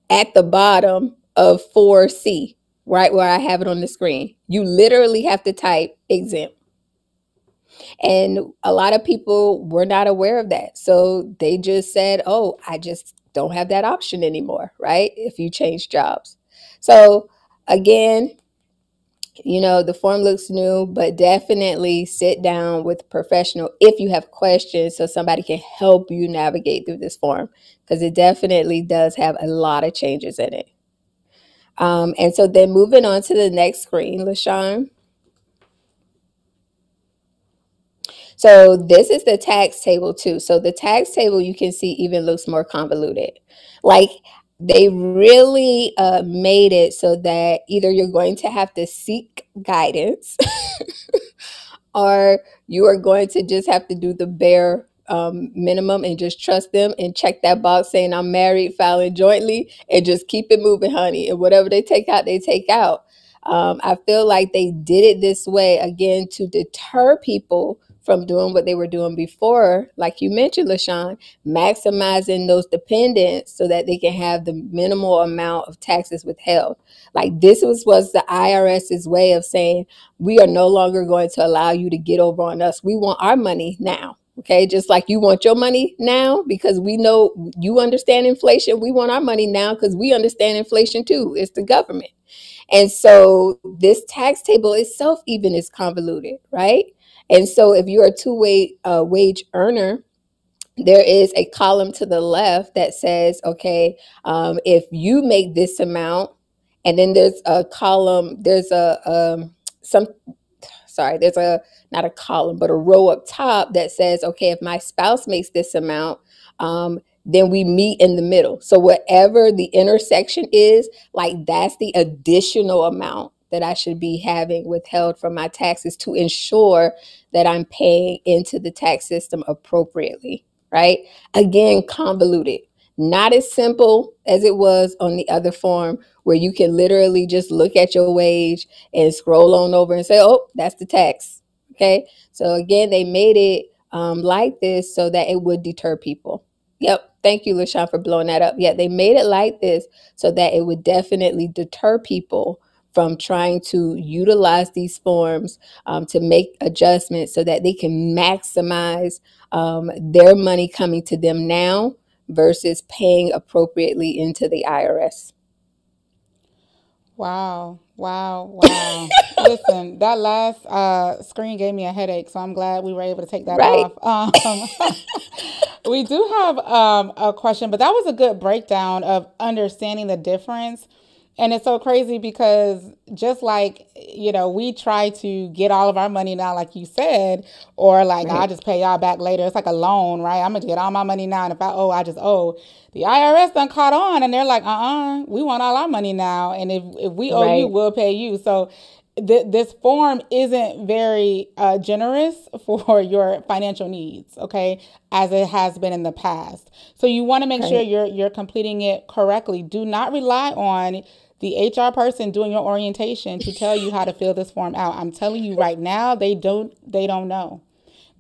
at the bottom of four C, right where I have it on the screen. You literally have to type exempt. And a lot of people were not aware of that. So they just said, oh, I just don't have that option anymore, right? If you change jobs. So again, you know, the form looks new, but definitely sit down with a professional if you have questions so somebody can help you navigate through this form, because it definitely does have a lot of changes in it. Um, and so then moving on to the next screen, LaShawn. So this is the tax table too. So the tax table, you can see, even looks more convoluted. Like, they really uh, made it so that either you're going to have to seek guidance or you are going to just have to do the bare um, minimum and just trust them and check that box saying I'm married, filing jointly, and just keep it moving, honey. And whatever they take out, they take out. Um, I feel like they did it this way, again, to deter people from doing what they were doing before, like you mentioned, LaShawn, maximizing those dependents so that they can have the minimal amount of taxes withheld. Like, this was, was the IRS's way of saying, we are no longer going to allow you to get over on us. We want our money now, okay? Just like you want your money now because we know you understand inflation. We want our money now because we understand inflation too. It's the government. And so this tax table itself even is convoluted, right? And so if you're a two-way uh, wage earner, there is a column to the left that says, okay, um, if you make this amount, and then there's a column, there's a, um, some, sorry, there's a, not a column, but a row up top that says, okay, if my spouse makes this amount, um, then we meet in the middle. So whatever the intersection is, like, that's the additional amount that I should be having withheld from my taxes to ensure that I'm paying into the tax system appropriately, right? Again, convoluted, not as simple as it was on the other form where you can literally just look at your wage and scroll on over and say, oh, that's the tax, okay? So again, they made it um, like this so that it would deter people. Yep. Thank you, LaShawn, for blowing that up. Yeah, they made it like this so that it would definitely deter people from trying to utilize these forms um, to make adjustments so that they can maximize um, their money coming to them now versus paying appropriately into the I R S. Wow, wow, wow. Listen, that last uh, screen gave me a headache, so I'm glad we were able to take that right off. Um, we do have um, a question, but that was a good breakdown of understanding the difference. And it's so crazy because just like, you know, we try to get all of our money now, like you said, or like, right, I'll just pay y'all back later. It's like a loan, right? I'm going to get all my money now. And if I owe, I just owe. The I R S done caught on and they're like, uh-uh, we want all our money now. And if, if we owe right. you, we'll pay you. So th- this form isn't very uh, generous for your financial needs, okay, as it has been in the past. So you want to make right. sure you're you're completing it correctly. Do not rely on the H R person doing your orientation to tell you how to fill this form out. I'm telling you right now, they don't they don't know.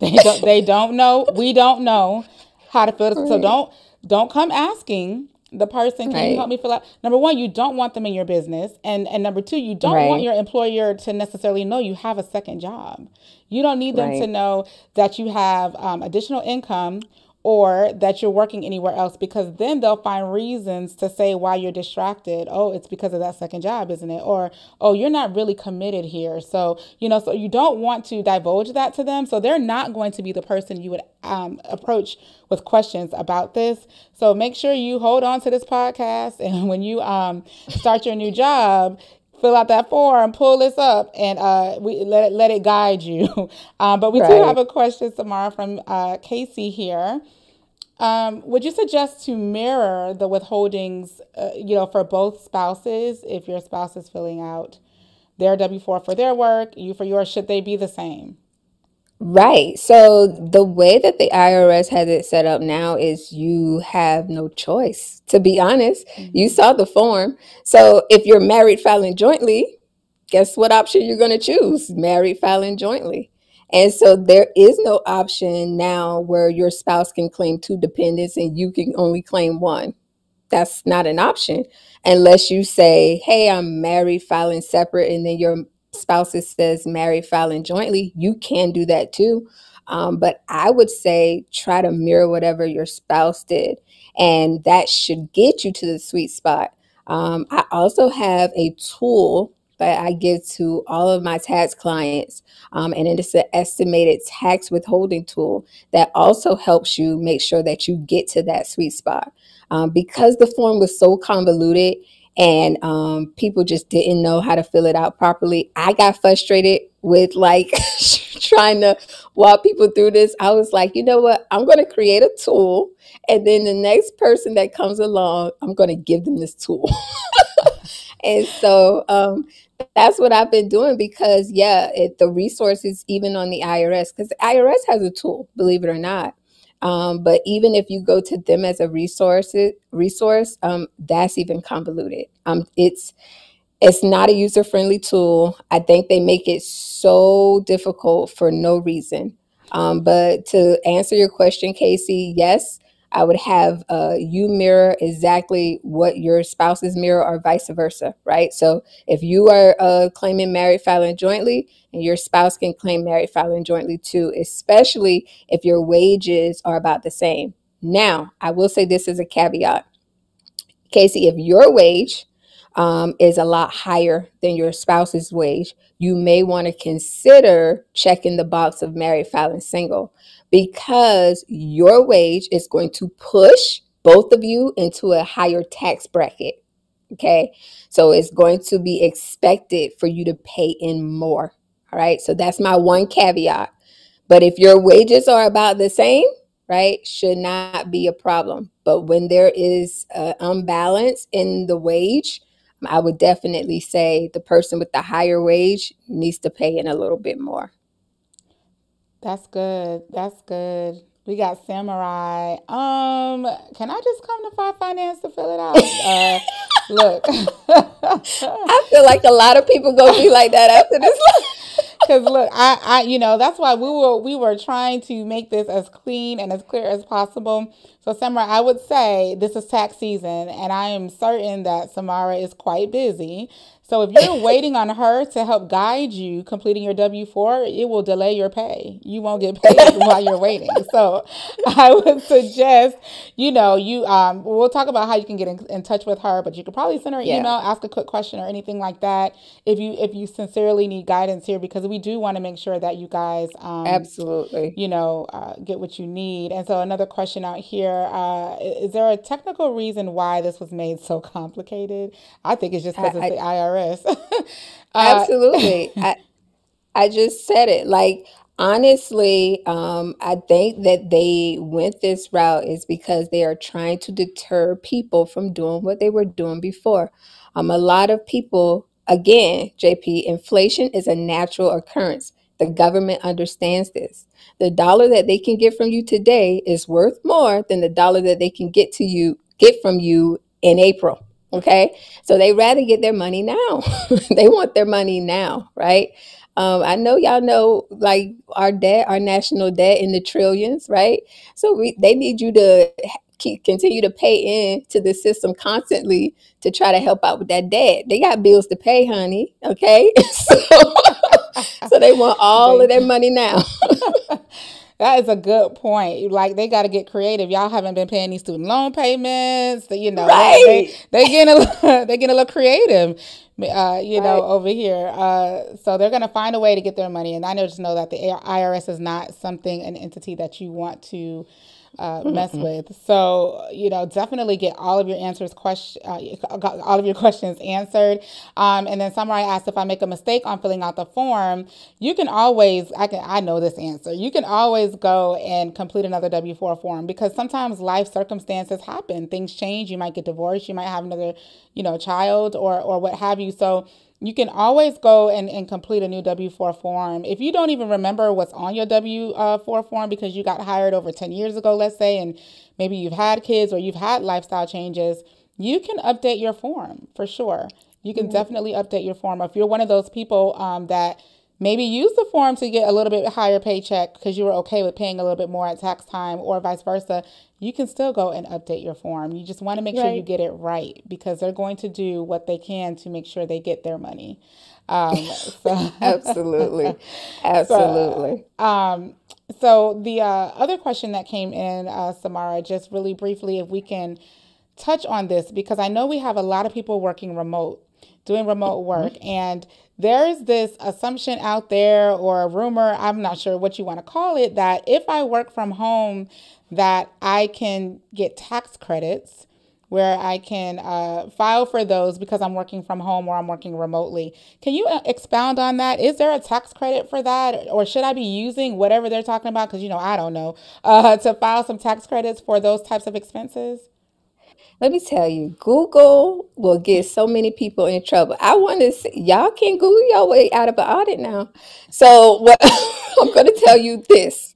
They don't they don't know. We don't know how to fill this. Right. So don't don't come asking the person, can right. you help me fill out? Number one, you don't want them in your business. And and number two, you don't right. want your employer to necessarily know you have a second job. You don't need them right. to know that you have um, additional income or that you're working anywhere else, because then they'll find reasons to say why you're distracted. Oh, it's because of that second job, isn't it? Or, oh, you're not really committed here. So, you know, so you don't want to divulge that to them. So they're not going to be the person you would um, approach with questions about this. So make sure you hold on to this podcast. And when you um, start your new job, fill out that form, pull this up, and uh, we let it, let it guide you. Um, but we right. do have a question, Samara, from uh, Casey here. Um, would you suggest to mirror the withholdings, uh, you know, for both spouses if your spouse is filling out their W four for their work, you for yours? Should they be the same? Right. So the way that the I R S has it set up now is you have no choice. To be honest, mm-hmm. you saw the form. So if you're married filing jointly, guess what option you're going to choose? Married filing jointly. And so there is no option now where your spouse can claim two dependents and you can only claim one. That's not an option unless you say, hey, I'm married filing separate, and then you're spouses says married filing jointly. You can do that too, Um, but I would say try to mirror whatever your spouse did, and that should get you to the sweet spot. Um, I also have a tool that I give to all of my tax clients, um, and it's an estimated tax withholding tool that also helps you make sure that you get to that sweet spot. Um, because the form was so convoluted and um, people just didn't know how to fill it out properly, I got frustrated with like trying to walk people through this. I was like, you know what? I'm going to create a tool, and then the next person that comes along, I'm going to give them this tool. And so um, that's what I've been doing, because, yeah, it, the resources, even on the I R S, because the I R S has a tool, believe it or not. Um, but even if you go to them as a resource, resource um, that's even convoluted. Um, it's it's not a user-friendly tool. I think they make it so difficult for no reason. Um, but to answer your question, Casey, yes, I would have uh, you mirror exactly what your spouse's mirror, or vice versa, right? So if you are uh, claiming married, filing jointly, and your spouse can claim married, filing jointly too, especially if your wages are about the same. Now, I will say this as a caveat. Casey, if your wage um, is a lot higher than your spouse's wage, you may want to consider checking the box of married, filing single, because your wage is going to push both of you into a higher tax bracket, okay? So it's going to be expected for you to pay in more, all right? So that's my one caveat. But if your wages are about the same, right, should not be a problem. But when there is an imbalance in the wage, I would definitely say the person with the higher wage needs to pay in a little bit more. That's good. That's good. We got Samurai. Um, can I just come to Five Finance to fill it out? Uh, look. I feel like a lot of people gonna be like that after this. Because look, I, I, you know, that's why we were we were trying to make this as clean and as clear as possible. So Samara, I would say this is tax season, and I am certain that Samara is quite busy. So if you're waiting on her to help guide you completing your W four, it will delay your pay. You won't get paid while you're waiting. So I would suggest, you know, you um, we'll talk about how you can get in, in touch with her, but you could probably send her an yeah. email, ask a quick question or anything like that. If you if you sincerely need guidance here, because we do want to make sure that you guys um, absolutely, you know, uh, get what you need. And so another question out here. Uh, is there a technical reason why this was made so complicated? I think it's just because it's the I R S. uh, absolutely. I, I just said it. Like, honestly, um, I think that they went this route is because they are trying to deter people from doing what they were doing before. Um, a lot of people, again, J P, inflation is a natural occurrence. The government understands this. The dollar that they can get from you today is worth more than the dollar that they can get to you, get from you in April. Okay, so they rather get their money now. They want their money now, right? Um, I know y'all know, like our debt, our national debt in the trillions, right? So we, they need you to keep, continue to pay in to the system constantly to try to help out with that debt. They got bills to pay, honey. Okay. so, So they want all of their money now. That is a good point. Like, they got to get creative. Y'all haven't been paying these student loan payments. So, you know, right. they, they getting a they getting a little creative, uh, you right. know, over here. Uh, so they're going to find a way to get their money. And I know, just know that the I R S is not something, an entity that you want to uh, mess mm-hmm. with. So, you know, definitely get all of your answers, question, uh, all of your questions answered. Um, and then Samara asked if I make a mistake on filling out the form, you can always, I can, I know this answer. You can always go and complete another W four form, because sometimes life circumstances happen. Things change. You might get divorced. You might have another, you know, child or, or what have you. So you can always go and, and complete a new W four form. If you don't even remember what's on your W four form because you got hired over ten years ago, let's say, and maybe you've had kids or you've had lifestyle changes, you can update your form for sure. You can mm-hmm. definitely update your form. If you're one of those people um, that Maybe use the form to get a little bit higher paycheck because you were okay with paying a little bit more at tax time, or vice versa. You can still go and update your form. You just want to make right. sure you get it right, because they're going to do what they can to make sure they get their money. Um, so. Absolutely. Absolutely. So, um, so the uh, other question that came in, uh, Samara, just really briefly, if we can touch on this, because I know we have a lot of people working remote, doing remote work, mm-hmm. and there's this assumption out there, or a rumor, I'm not sure what you want to call it, that if I work from home, that I can get tax credits where I can uh, file for those because I'm working from home or I'm working remotely. Can you expound on that? Is there a tax credit for that? Or should I be using whatever they're talking about? Because, you know, I don't know, uh, to file some tax credits for those types of expenses? Let me tell you, Google will get so many people in trouble. I want to say, y'all can Google your way out of an audit now. So what I'm going to tell you this.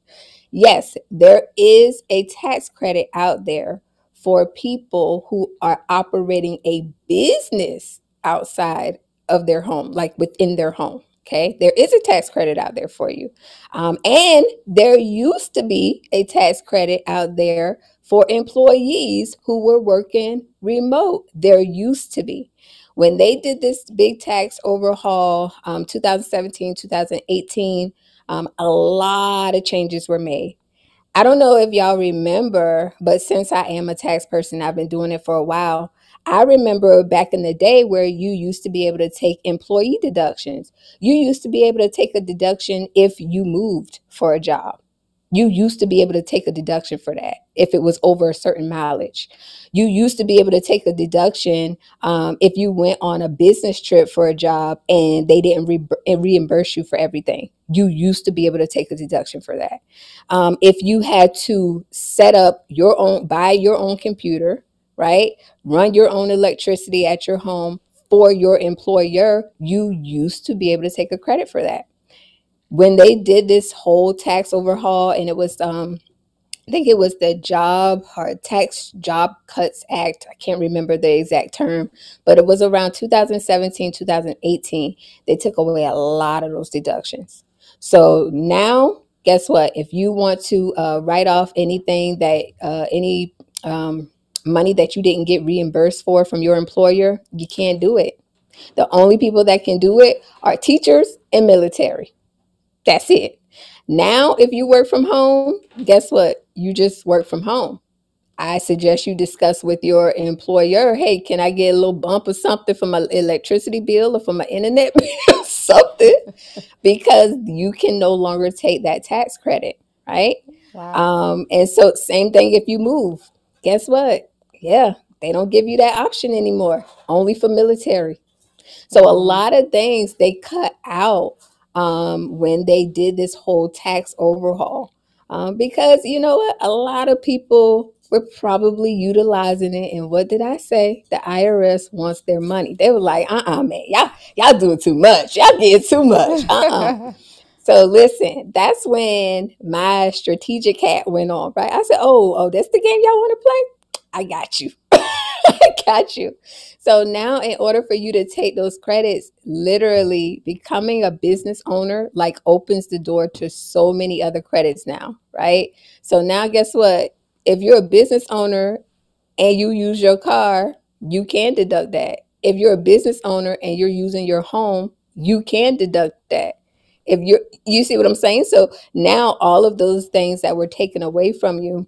Yes, there is a tax credit out there for people who are operating a business outside of their home, like within their home. Okay, there is a tax credit out there for you. Um, and there used to be a tax credit out there for employees who were working remote. There used to be. When they did this big tax overhaul, um, two thousand seventeen, two thousand eighteen, um, a lot of changes were made. I don't know if y'all remember, but since I am a tax person, I've been doing it for a while. I remember back in the day where you used to be able to take employee deductions. You used to be able to take a deduction if you moved for a job. You used to be able to take a deduction for that if it was over a certain mileage. You used to be able to take a deduction um, if you went on a business trip for a job and they didn't re- reimburse you for everything. You used to be able to take a deduction for that. Um, if you had to set up your own, buy your own computer, right? Run your own electricity at your home for your employer, you used to be able to take a credit for that. When they did this whole tax overhaul, and it was, um, I think it was the Job or Tax Job Cuts Act. I can't remember the exact term, but it was around two thousand seventeen, two thousand eighteen. They took away a lot of those deductions. So now, guess what? If you want to uh, write off anything that uh, any um, money that you didn't get reimbursed for from your employer, you can't do it. The only people that can do it are teachers and military. That's it. Now, if you work from home, guess what? You just work from home. I suggest you discuss with your employer, hey, can I get a little bump or something for my electricity bill or for my internet bill, something, because you can no longer take that tax credit, right? Wow. Um, and so same thing if you move. Guess what? Yeah, they don't give you that option anymore, only for military. So a lot of things they cut out Um, when they did this whole tax overhaul, um, because you know what, a lot of people were probably utilizing it. And what did I say? The I R S wants their money. They were like, uh-uh, man, y'all, y'all doing too much. Y'all getting too much. Uh-uh. So listen, that's when my strategic hat went on, right? I said, oh, oh, that's the game y'all want to play? I got you. I got you. So now, in order for you to take those credits, literally becoming a business owner like opens the door to so many other credits now, right? So now guess what? If you're a business owner and you use your car, you can deduct that. If you're a business owner and you're using your home, you can deduct that. If you're, you see what I'm saying? So now all of those things that were taken away from you,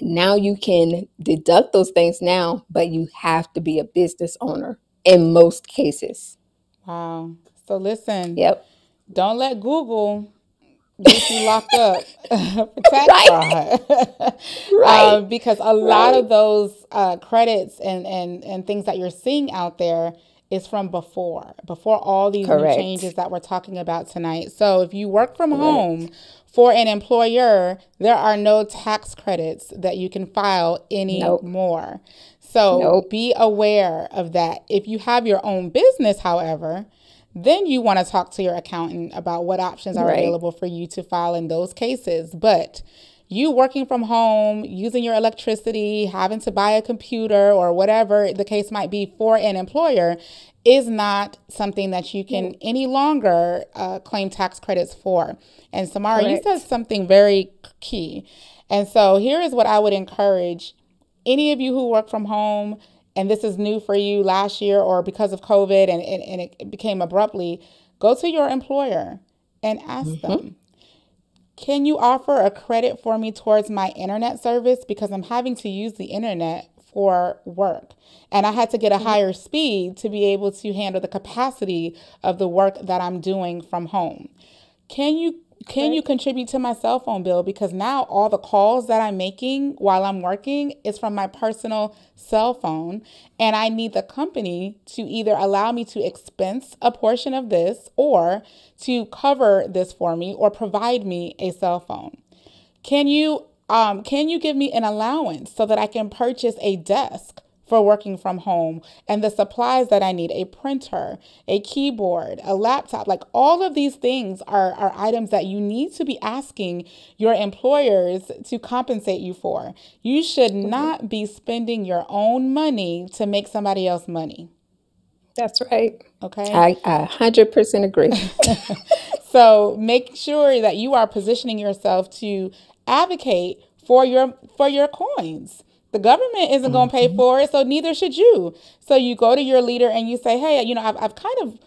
now you can deduct those things now, but you have to be a business owner in most cases. Wow. So listen, yep. Don't let Google get you locked up for tax fraud. Right. Right. Um, because a lot right. of those uh, credits and, and, and things that you're seeing out there is from before, before all these Correct. New changes that we're talking about tonight. So if you work from Correct. Home, for an employer, there are no tax credits that you can file anymore. Nope. So nope. Be aware of that. If you have your own business, however, then you want to talk to your accountant about what options are right. available for you to file in those cases. But you working from home, using your electricity, having to buy a computer or whatever the case might be for an employer is not something that you can any longer uh, claim tax credits for. And Samara, Correct. You said something very key. And so here is what I would encourage any of you who work from home, and this is new for you last year or because of COVID and, and, and it became abruptly, go to your employer and ask mm-hmm. them, can you offer a credit for me towards my internet service? Because I'm having to use the internet for work. And I had to get a higher speed to be able to handle the capacity of the work that I'm doing from home. Can you Can you contribute to my cell phone bill? Because now all the calls that I'm making while I'm working is from my personal cell phone. And I need the company to either allow me to expense a portion of this or to cover this for me or provide me a cell phone. Can you um, can you give me an allowance so that I can purchase a desk for working from home and the supplies that I need, a printer, a keyboard, a laptop, like all of these things are, are items that you need to be asking your employers to compensate you for. You should not be spending your own money to make somebody else money. That's right. Okay. I, I one hundred percent agree. So make sure that you are positioning yourself to advocate for your, for your coins. The government isn't going to pay for it, so neither should you. So you go to your leader and you say, hey, you know, I've, I've kind of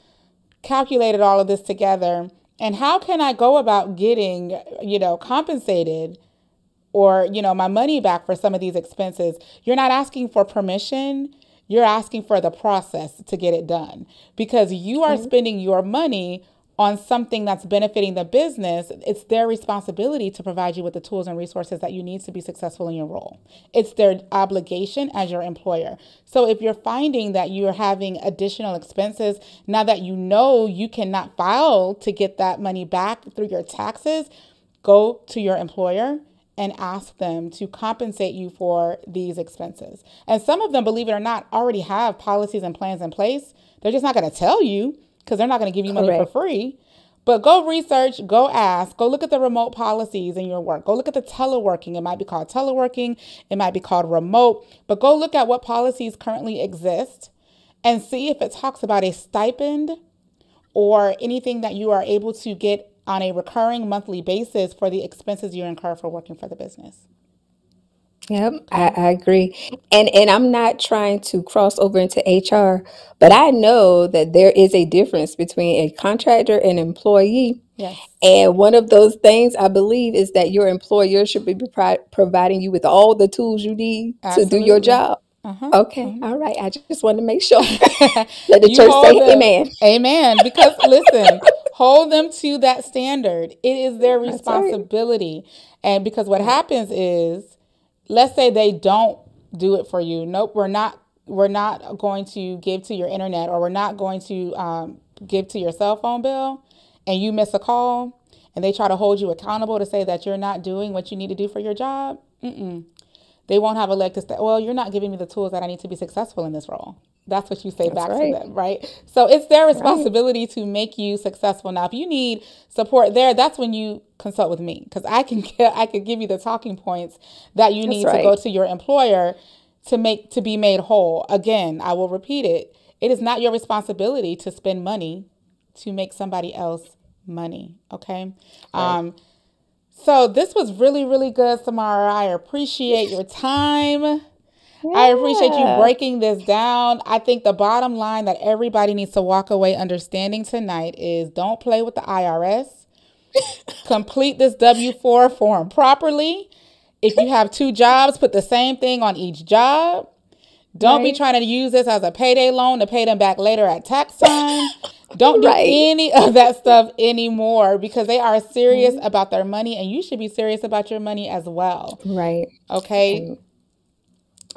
calculated all of this together. And how can I go about getting, you know, compensated or, you know, my money back for some of these expenses? You're not asking for permission. You're asking for the process to get it done because you are spending your money on something that's benefiting the business. It's their responsibility to provide you with the tools and resources that you need to be successful in your role. It's their obligation as your employer. So if you're finding that you're having additional expenses, now that you know you cannot file to get that money back through your taxes, go to your employer and ask them to compensate you for these expenses. And some of them, believe it or not, already have policies and plans in place. They're just not gonna tell you, because they're not going to give you money Correct. For free. But go research, go ask, go look at the remote policies in your work. Go look at the teleworking. It might be called teleworking. It might be called remote. But go look at what policies currently exist and see if it talks about a stipend or anything that you are able to get on a recurring monthly basis for the expenses you incur for working for the business. Yep, I, I agree. And and I'm not trying to cross over into H R, but I know that there is a difference between a contractor and employee. Yes. And one of those things I believe is that your employer should be pro- providing you with all the tools you need Absolutely. To do your job. Uh-huh. Okay. Mm-hmm. All right. I just wanted to make sure. Let the church say them. Amen. Amen. Because listen, hold them to that standard. It is their responsibility. Right. And because what happens is, let's say they don't do it for you. Nope, we're not we're not going to give to your internet, or we're not going to um, give to your cell phone bill, and you miss a call and they try to hold you accountable to say that you're not doing what you need to do for your job. Mm-mm. They won't have a leg to say, well, you're not giving me the tools that I need to be successful in this role. That's what you say That's back right. to them, right? So it's their responsibility right. to make you successful. Now, if you need support there, that's when you consult with me, because I can get, I can give you the talking points that you that's need right. to go to your employer to make to be made whole. Again, I will repeat it. It is not your responsibility to spend money to make somebody else money, okay? Right. Um, so this was really, really good, Samara. I appreciate your time. Yeah. I appreciate you breaking this down. I think the bottom line that everybody needs to walk away understanding tonight is don't play with the I R S. Complete this W four form properly. If you have two jobs, put the same thing on each job. Don't right. be trying to use this as a payday loan to pay them back later at tax time. Don't do right. any of that stuff anymore, because they are serious mm-hmm. about their money, and you should be serious about your money as well. Right. Okay. Mm-hmm.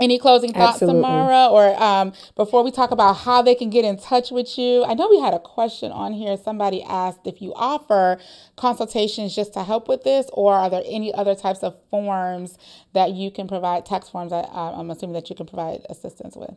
Any closing thoughts, Absolutely. Samara, or um, before we talk about how they can get in touch with you? I know we had a question on here. Somebody asked if you offer consultations just to help with this, or are there any other types of forms that you can provide, tax forms that uh, I'm assuming that you can provide assistance with?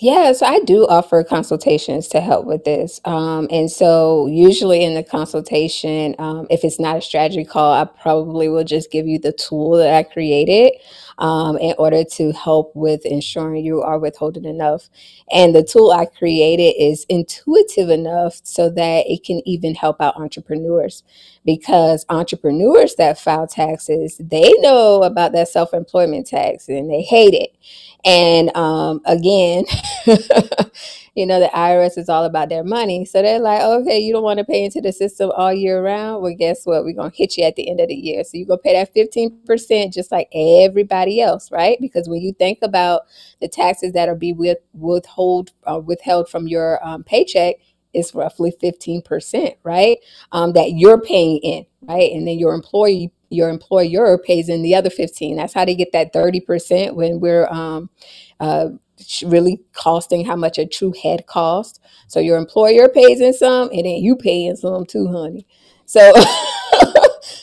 Yeah, so I do offer consultations to help with this. Um, and so usually in the consultation, um, if it's not a strategy call, I probably will just give you the tool that I created um, in order to help with ensuring you are withholding enough. And the tool I created is intuitive enough so that it can even help out entrepreneurs, because entrepreneurs that file taxes, they know about that self-employment tax and they hate it. And um, again, you know, the I R S is all about their money. So they're like, okay, you don't want to pay into the system all year round. Well, guess what? We're going to hit you at the end of the year. So you're going to pay that fifteen percent just like everybody else, right? Because when you think about the taxes that are be with, withhold, uh, withheld from your um, paycheck, it's roughly fifteen percent, right? Um, that you're paying in, right? And then your employee your employer pays in the other fifteen. That's how they get that thirty percent when we're um, uh, really costing how much a true head costs. So your employer pays in some, and then you pay in some too, honey. So,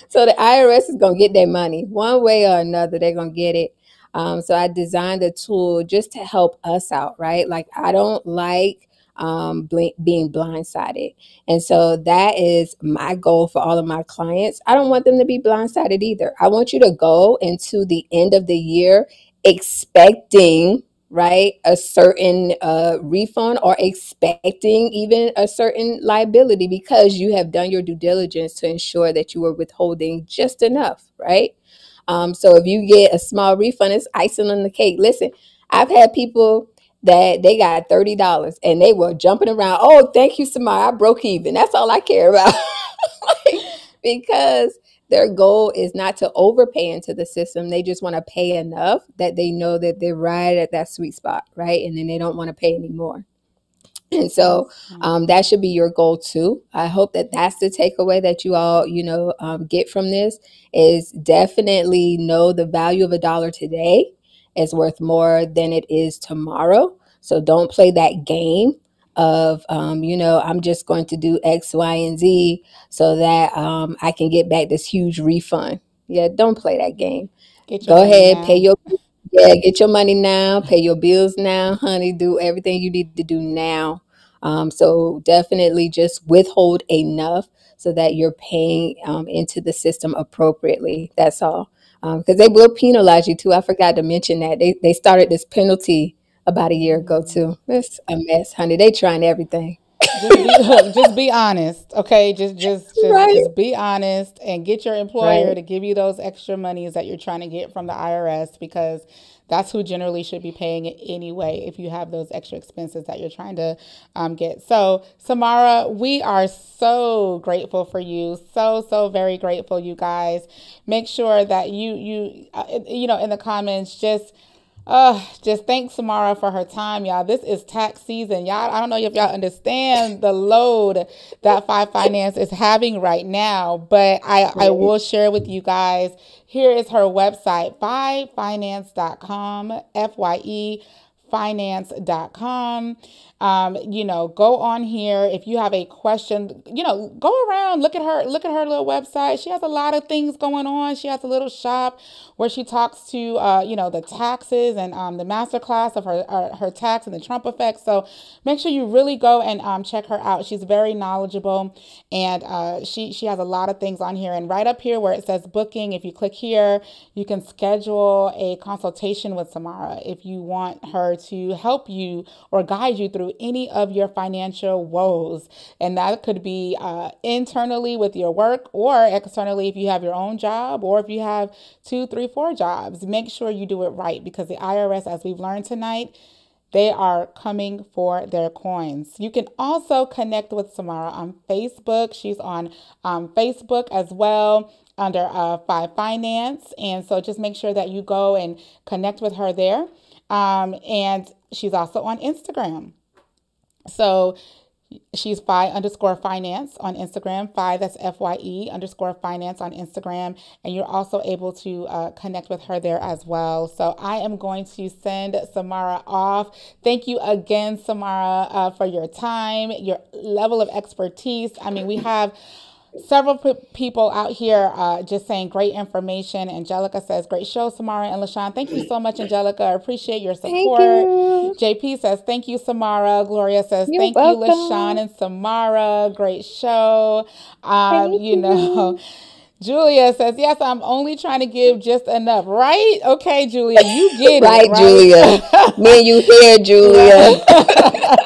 so the I R S is going to get their money one way or another. They're going to get it. Um, so I designed a tool just to help us out, right? Like, I don't like um being blindsided, and so that is my goal for all of my clients. I don't want them to be blindsided either. I want you to go into the end of the year expecting, right, a certain uh refund, or expecting even a certain liability, because you have done your due diligence to ensure that you are withholding just enough, right? Um so if you get a small refund, it's icing on the cake. Listen, I've had people that they got thirty dollars and they were jumping around. Oh, thank you, Samara. I broke even. That's all I care about. Like, because their goal is not to overpay into the system. They just want to pay enough that they know that they're right at that sweet spot, right? And then they don't want to pay anymore. And so um, that should be your goal too. I hope that that's the takeaway that you all, you know, um, get from this, is definitely know the value of a dollar today is worth more than it is tomorrow. So don't play that game of, um, you know, I'm just going to do X, Y, and Z so that um, I can get back this huge refund. Yeah, don't play that game. Go ahead, now. pay your yeah, get your money now, pay your bills now, honey. Do everything you need to do now. Um, so definitely just withhold enough so that you're paying um, into the system appropriately. That's all. Because um, they will penalize you too. I forgot to mention that. They they started this penalty about a year ago too. It's a mess, honey. They trying everything. Just be, look, just be honest, okay? Just just just, right. just be honest and get your employer right. to give you those extra monies that you're trying to get from the I R S, because that's who generally should be paying it anyway if you have those extra expenses that you're trying to um, get. So, Samara, we are so grateful for you. So, so very grateful, you guys. Make sure that you, you, uh, you know, in the comments, just Uh, just thank Samara for her time, y'all. This is tax season, y'all. I don't know if y'all understand the load that Five Finance is having right now, but I, I will share with you guys. Here is her website, five finance dot com, F Y E finance dot com. Um, you know, go on here. If you have a question, you know, go around, look at her, look at her little website. She has a lot of things going on. She has a little shop where she talks to, uh, you know, the taxes and um, the masterclass of her, her, her tax and the Trump effect. So make sure you really go and um, check her out. She's very knowledgeable, and uh, she, she has a lot of things on here. And right up here where it says booking, if you click here, you can schedule a consultation with Samara if you want her to help you or guide you through any of your financial woes. And that could be uh, internally with your work, or externally if you have your own job, or if you have two, three, four jobs. Make sure you do it right, because the I R S, as we've learned tonight, they are coming for their coins. You can also connect with Samara on Facebook. She's on um, Facebook as well, under uh, Five Finance. And so just make sure that you go and connect with her there. Um, and she's also on Instagram. So she's five underscore finance on Instagram, five, that's F Y E underscore finance on Instagram. And you're also able to uh, connect with her there as well. So I am going to send Samara off. Thank you again, Samara, uh, for your time, your level of expertise. I mean, we have several p- people out here uh, just saying great information. Angelica says, great show, Samara and LaShawn. Thank you so much, Angelica. I appreciate your support. Thank you. J P says, thank you, Samara. Gloria says, You're thank welcome. you, LaShawn and Samara. Great show. Um, you, you know, Julia says, yes, I'm only trying to give just enough. Right? Okay, Julia, you get right, it. Right, Julia. Me and you here, Julia.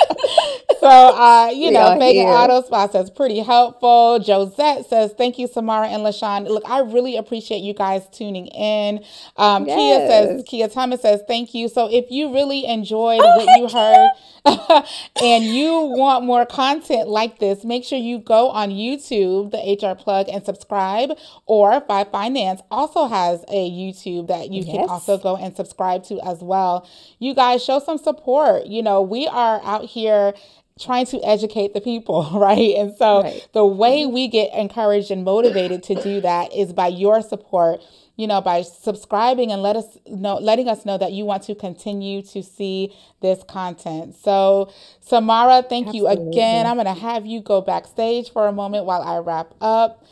So, uh, you we know, Megan Auto Spa says, pretty helpful. Josette says, thank you, Samara and LaShawn. Look, I really appreciate you guys tuning in. Um, yes. Kia says, Kia Thomas says, thank you. So if you really enjoyed oh, what you heard and you want more content like this, make sure you go on YouTube, The H R Plug, and subscribe. Or Five Finance also has a YouTube that you yes. can also go and subscribe to as well. You guys, show some support. You know, we are out here trying to educate the people, right? And so right. the way we get encouraged and motivated to do that is by your support, you know, by subscribing and let us know, letting us know that you want to continue to see this content. So Samara, thank Absolutely. you again. I'm going to have you go backstage for a moment while I wrap up.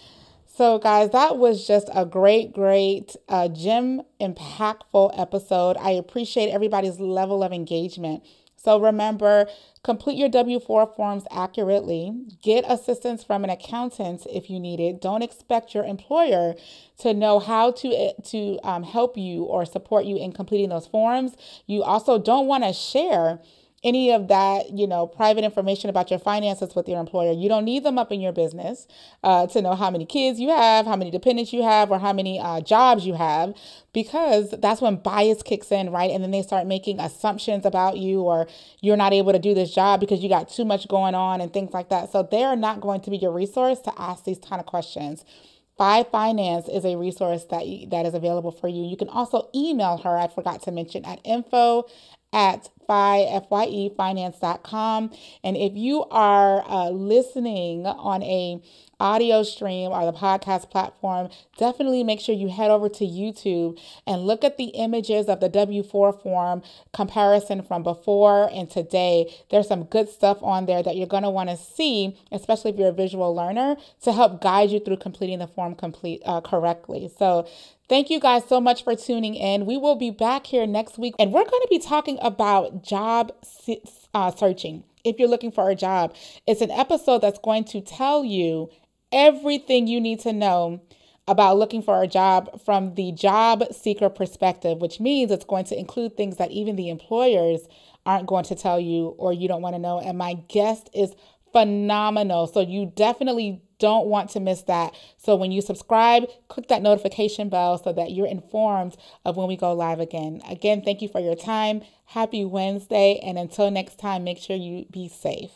So guys, that was just a great, great, uh, gem impactful episode. I appreciate everybody's level of engagement. So remember, complete your W four forms accurately. Get assistance from an accountant if you need it. Don't expect your employer to know how to, to um, help you or support you in completing those forms. You also don't want to share any of that, you know, private information about your finances with your employer. You don't need them up in your business uh, to know how many kids you have, how many dependents you have, or how many uh, jobs you have, because that's when bias kicks in, right? And then they start making assumptions about you, or you're not able to do this job because you got too much going on and things like that. So they're not going to be your resource to ask these kind of questions. Five Finance is a resource that that is available for you. You can also email her, I forgot to mention, at info at F Y E finance dot com. And if you are uh, listening on a audio stream or the podcast platform, definitely make sure you head over to YouTube and look at the images of the W four form comparison from before and today. There's some good stuff on there that you're going to want to see, especially if you're a visual learner, to help guide you through completing the form complete uh, correctly. So thank you guys so much for tuning in. We will be back here next week, and we're going to be talking about job uh, searching. If you're looking for a job, it's an episode that's going to tell you everything you need to know about looking for a job from the job seeker perspective, which means it's going to include things that even the employers aren't going to tell you or you don't want to know. And my guest is phenomenal. So you definitely don't want to miss that. So when you subscribe, click that notification bell so that you're informed of when we go live again. Again, thank you for your time. Happy Wednesday. And until next time, make sure you be safe.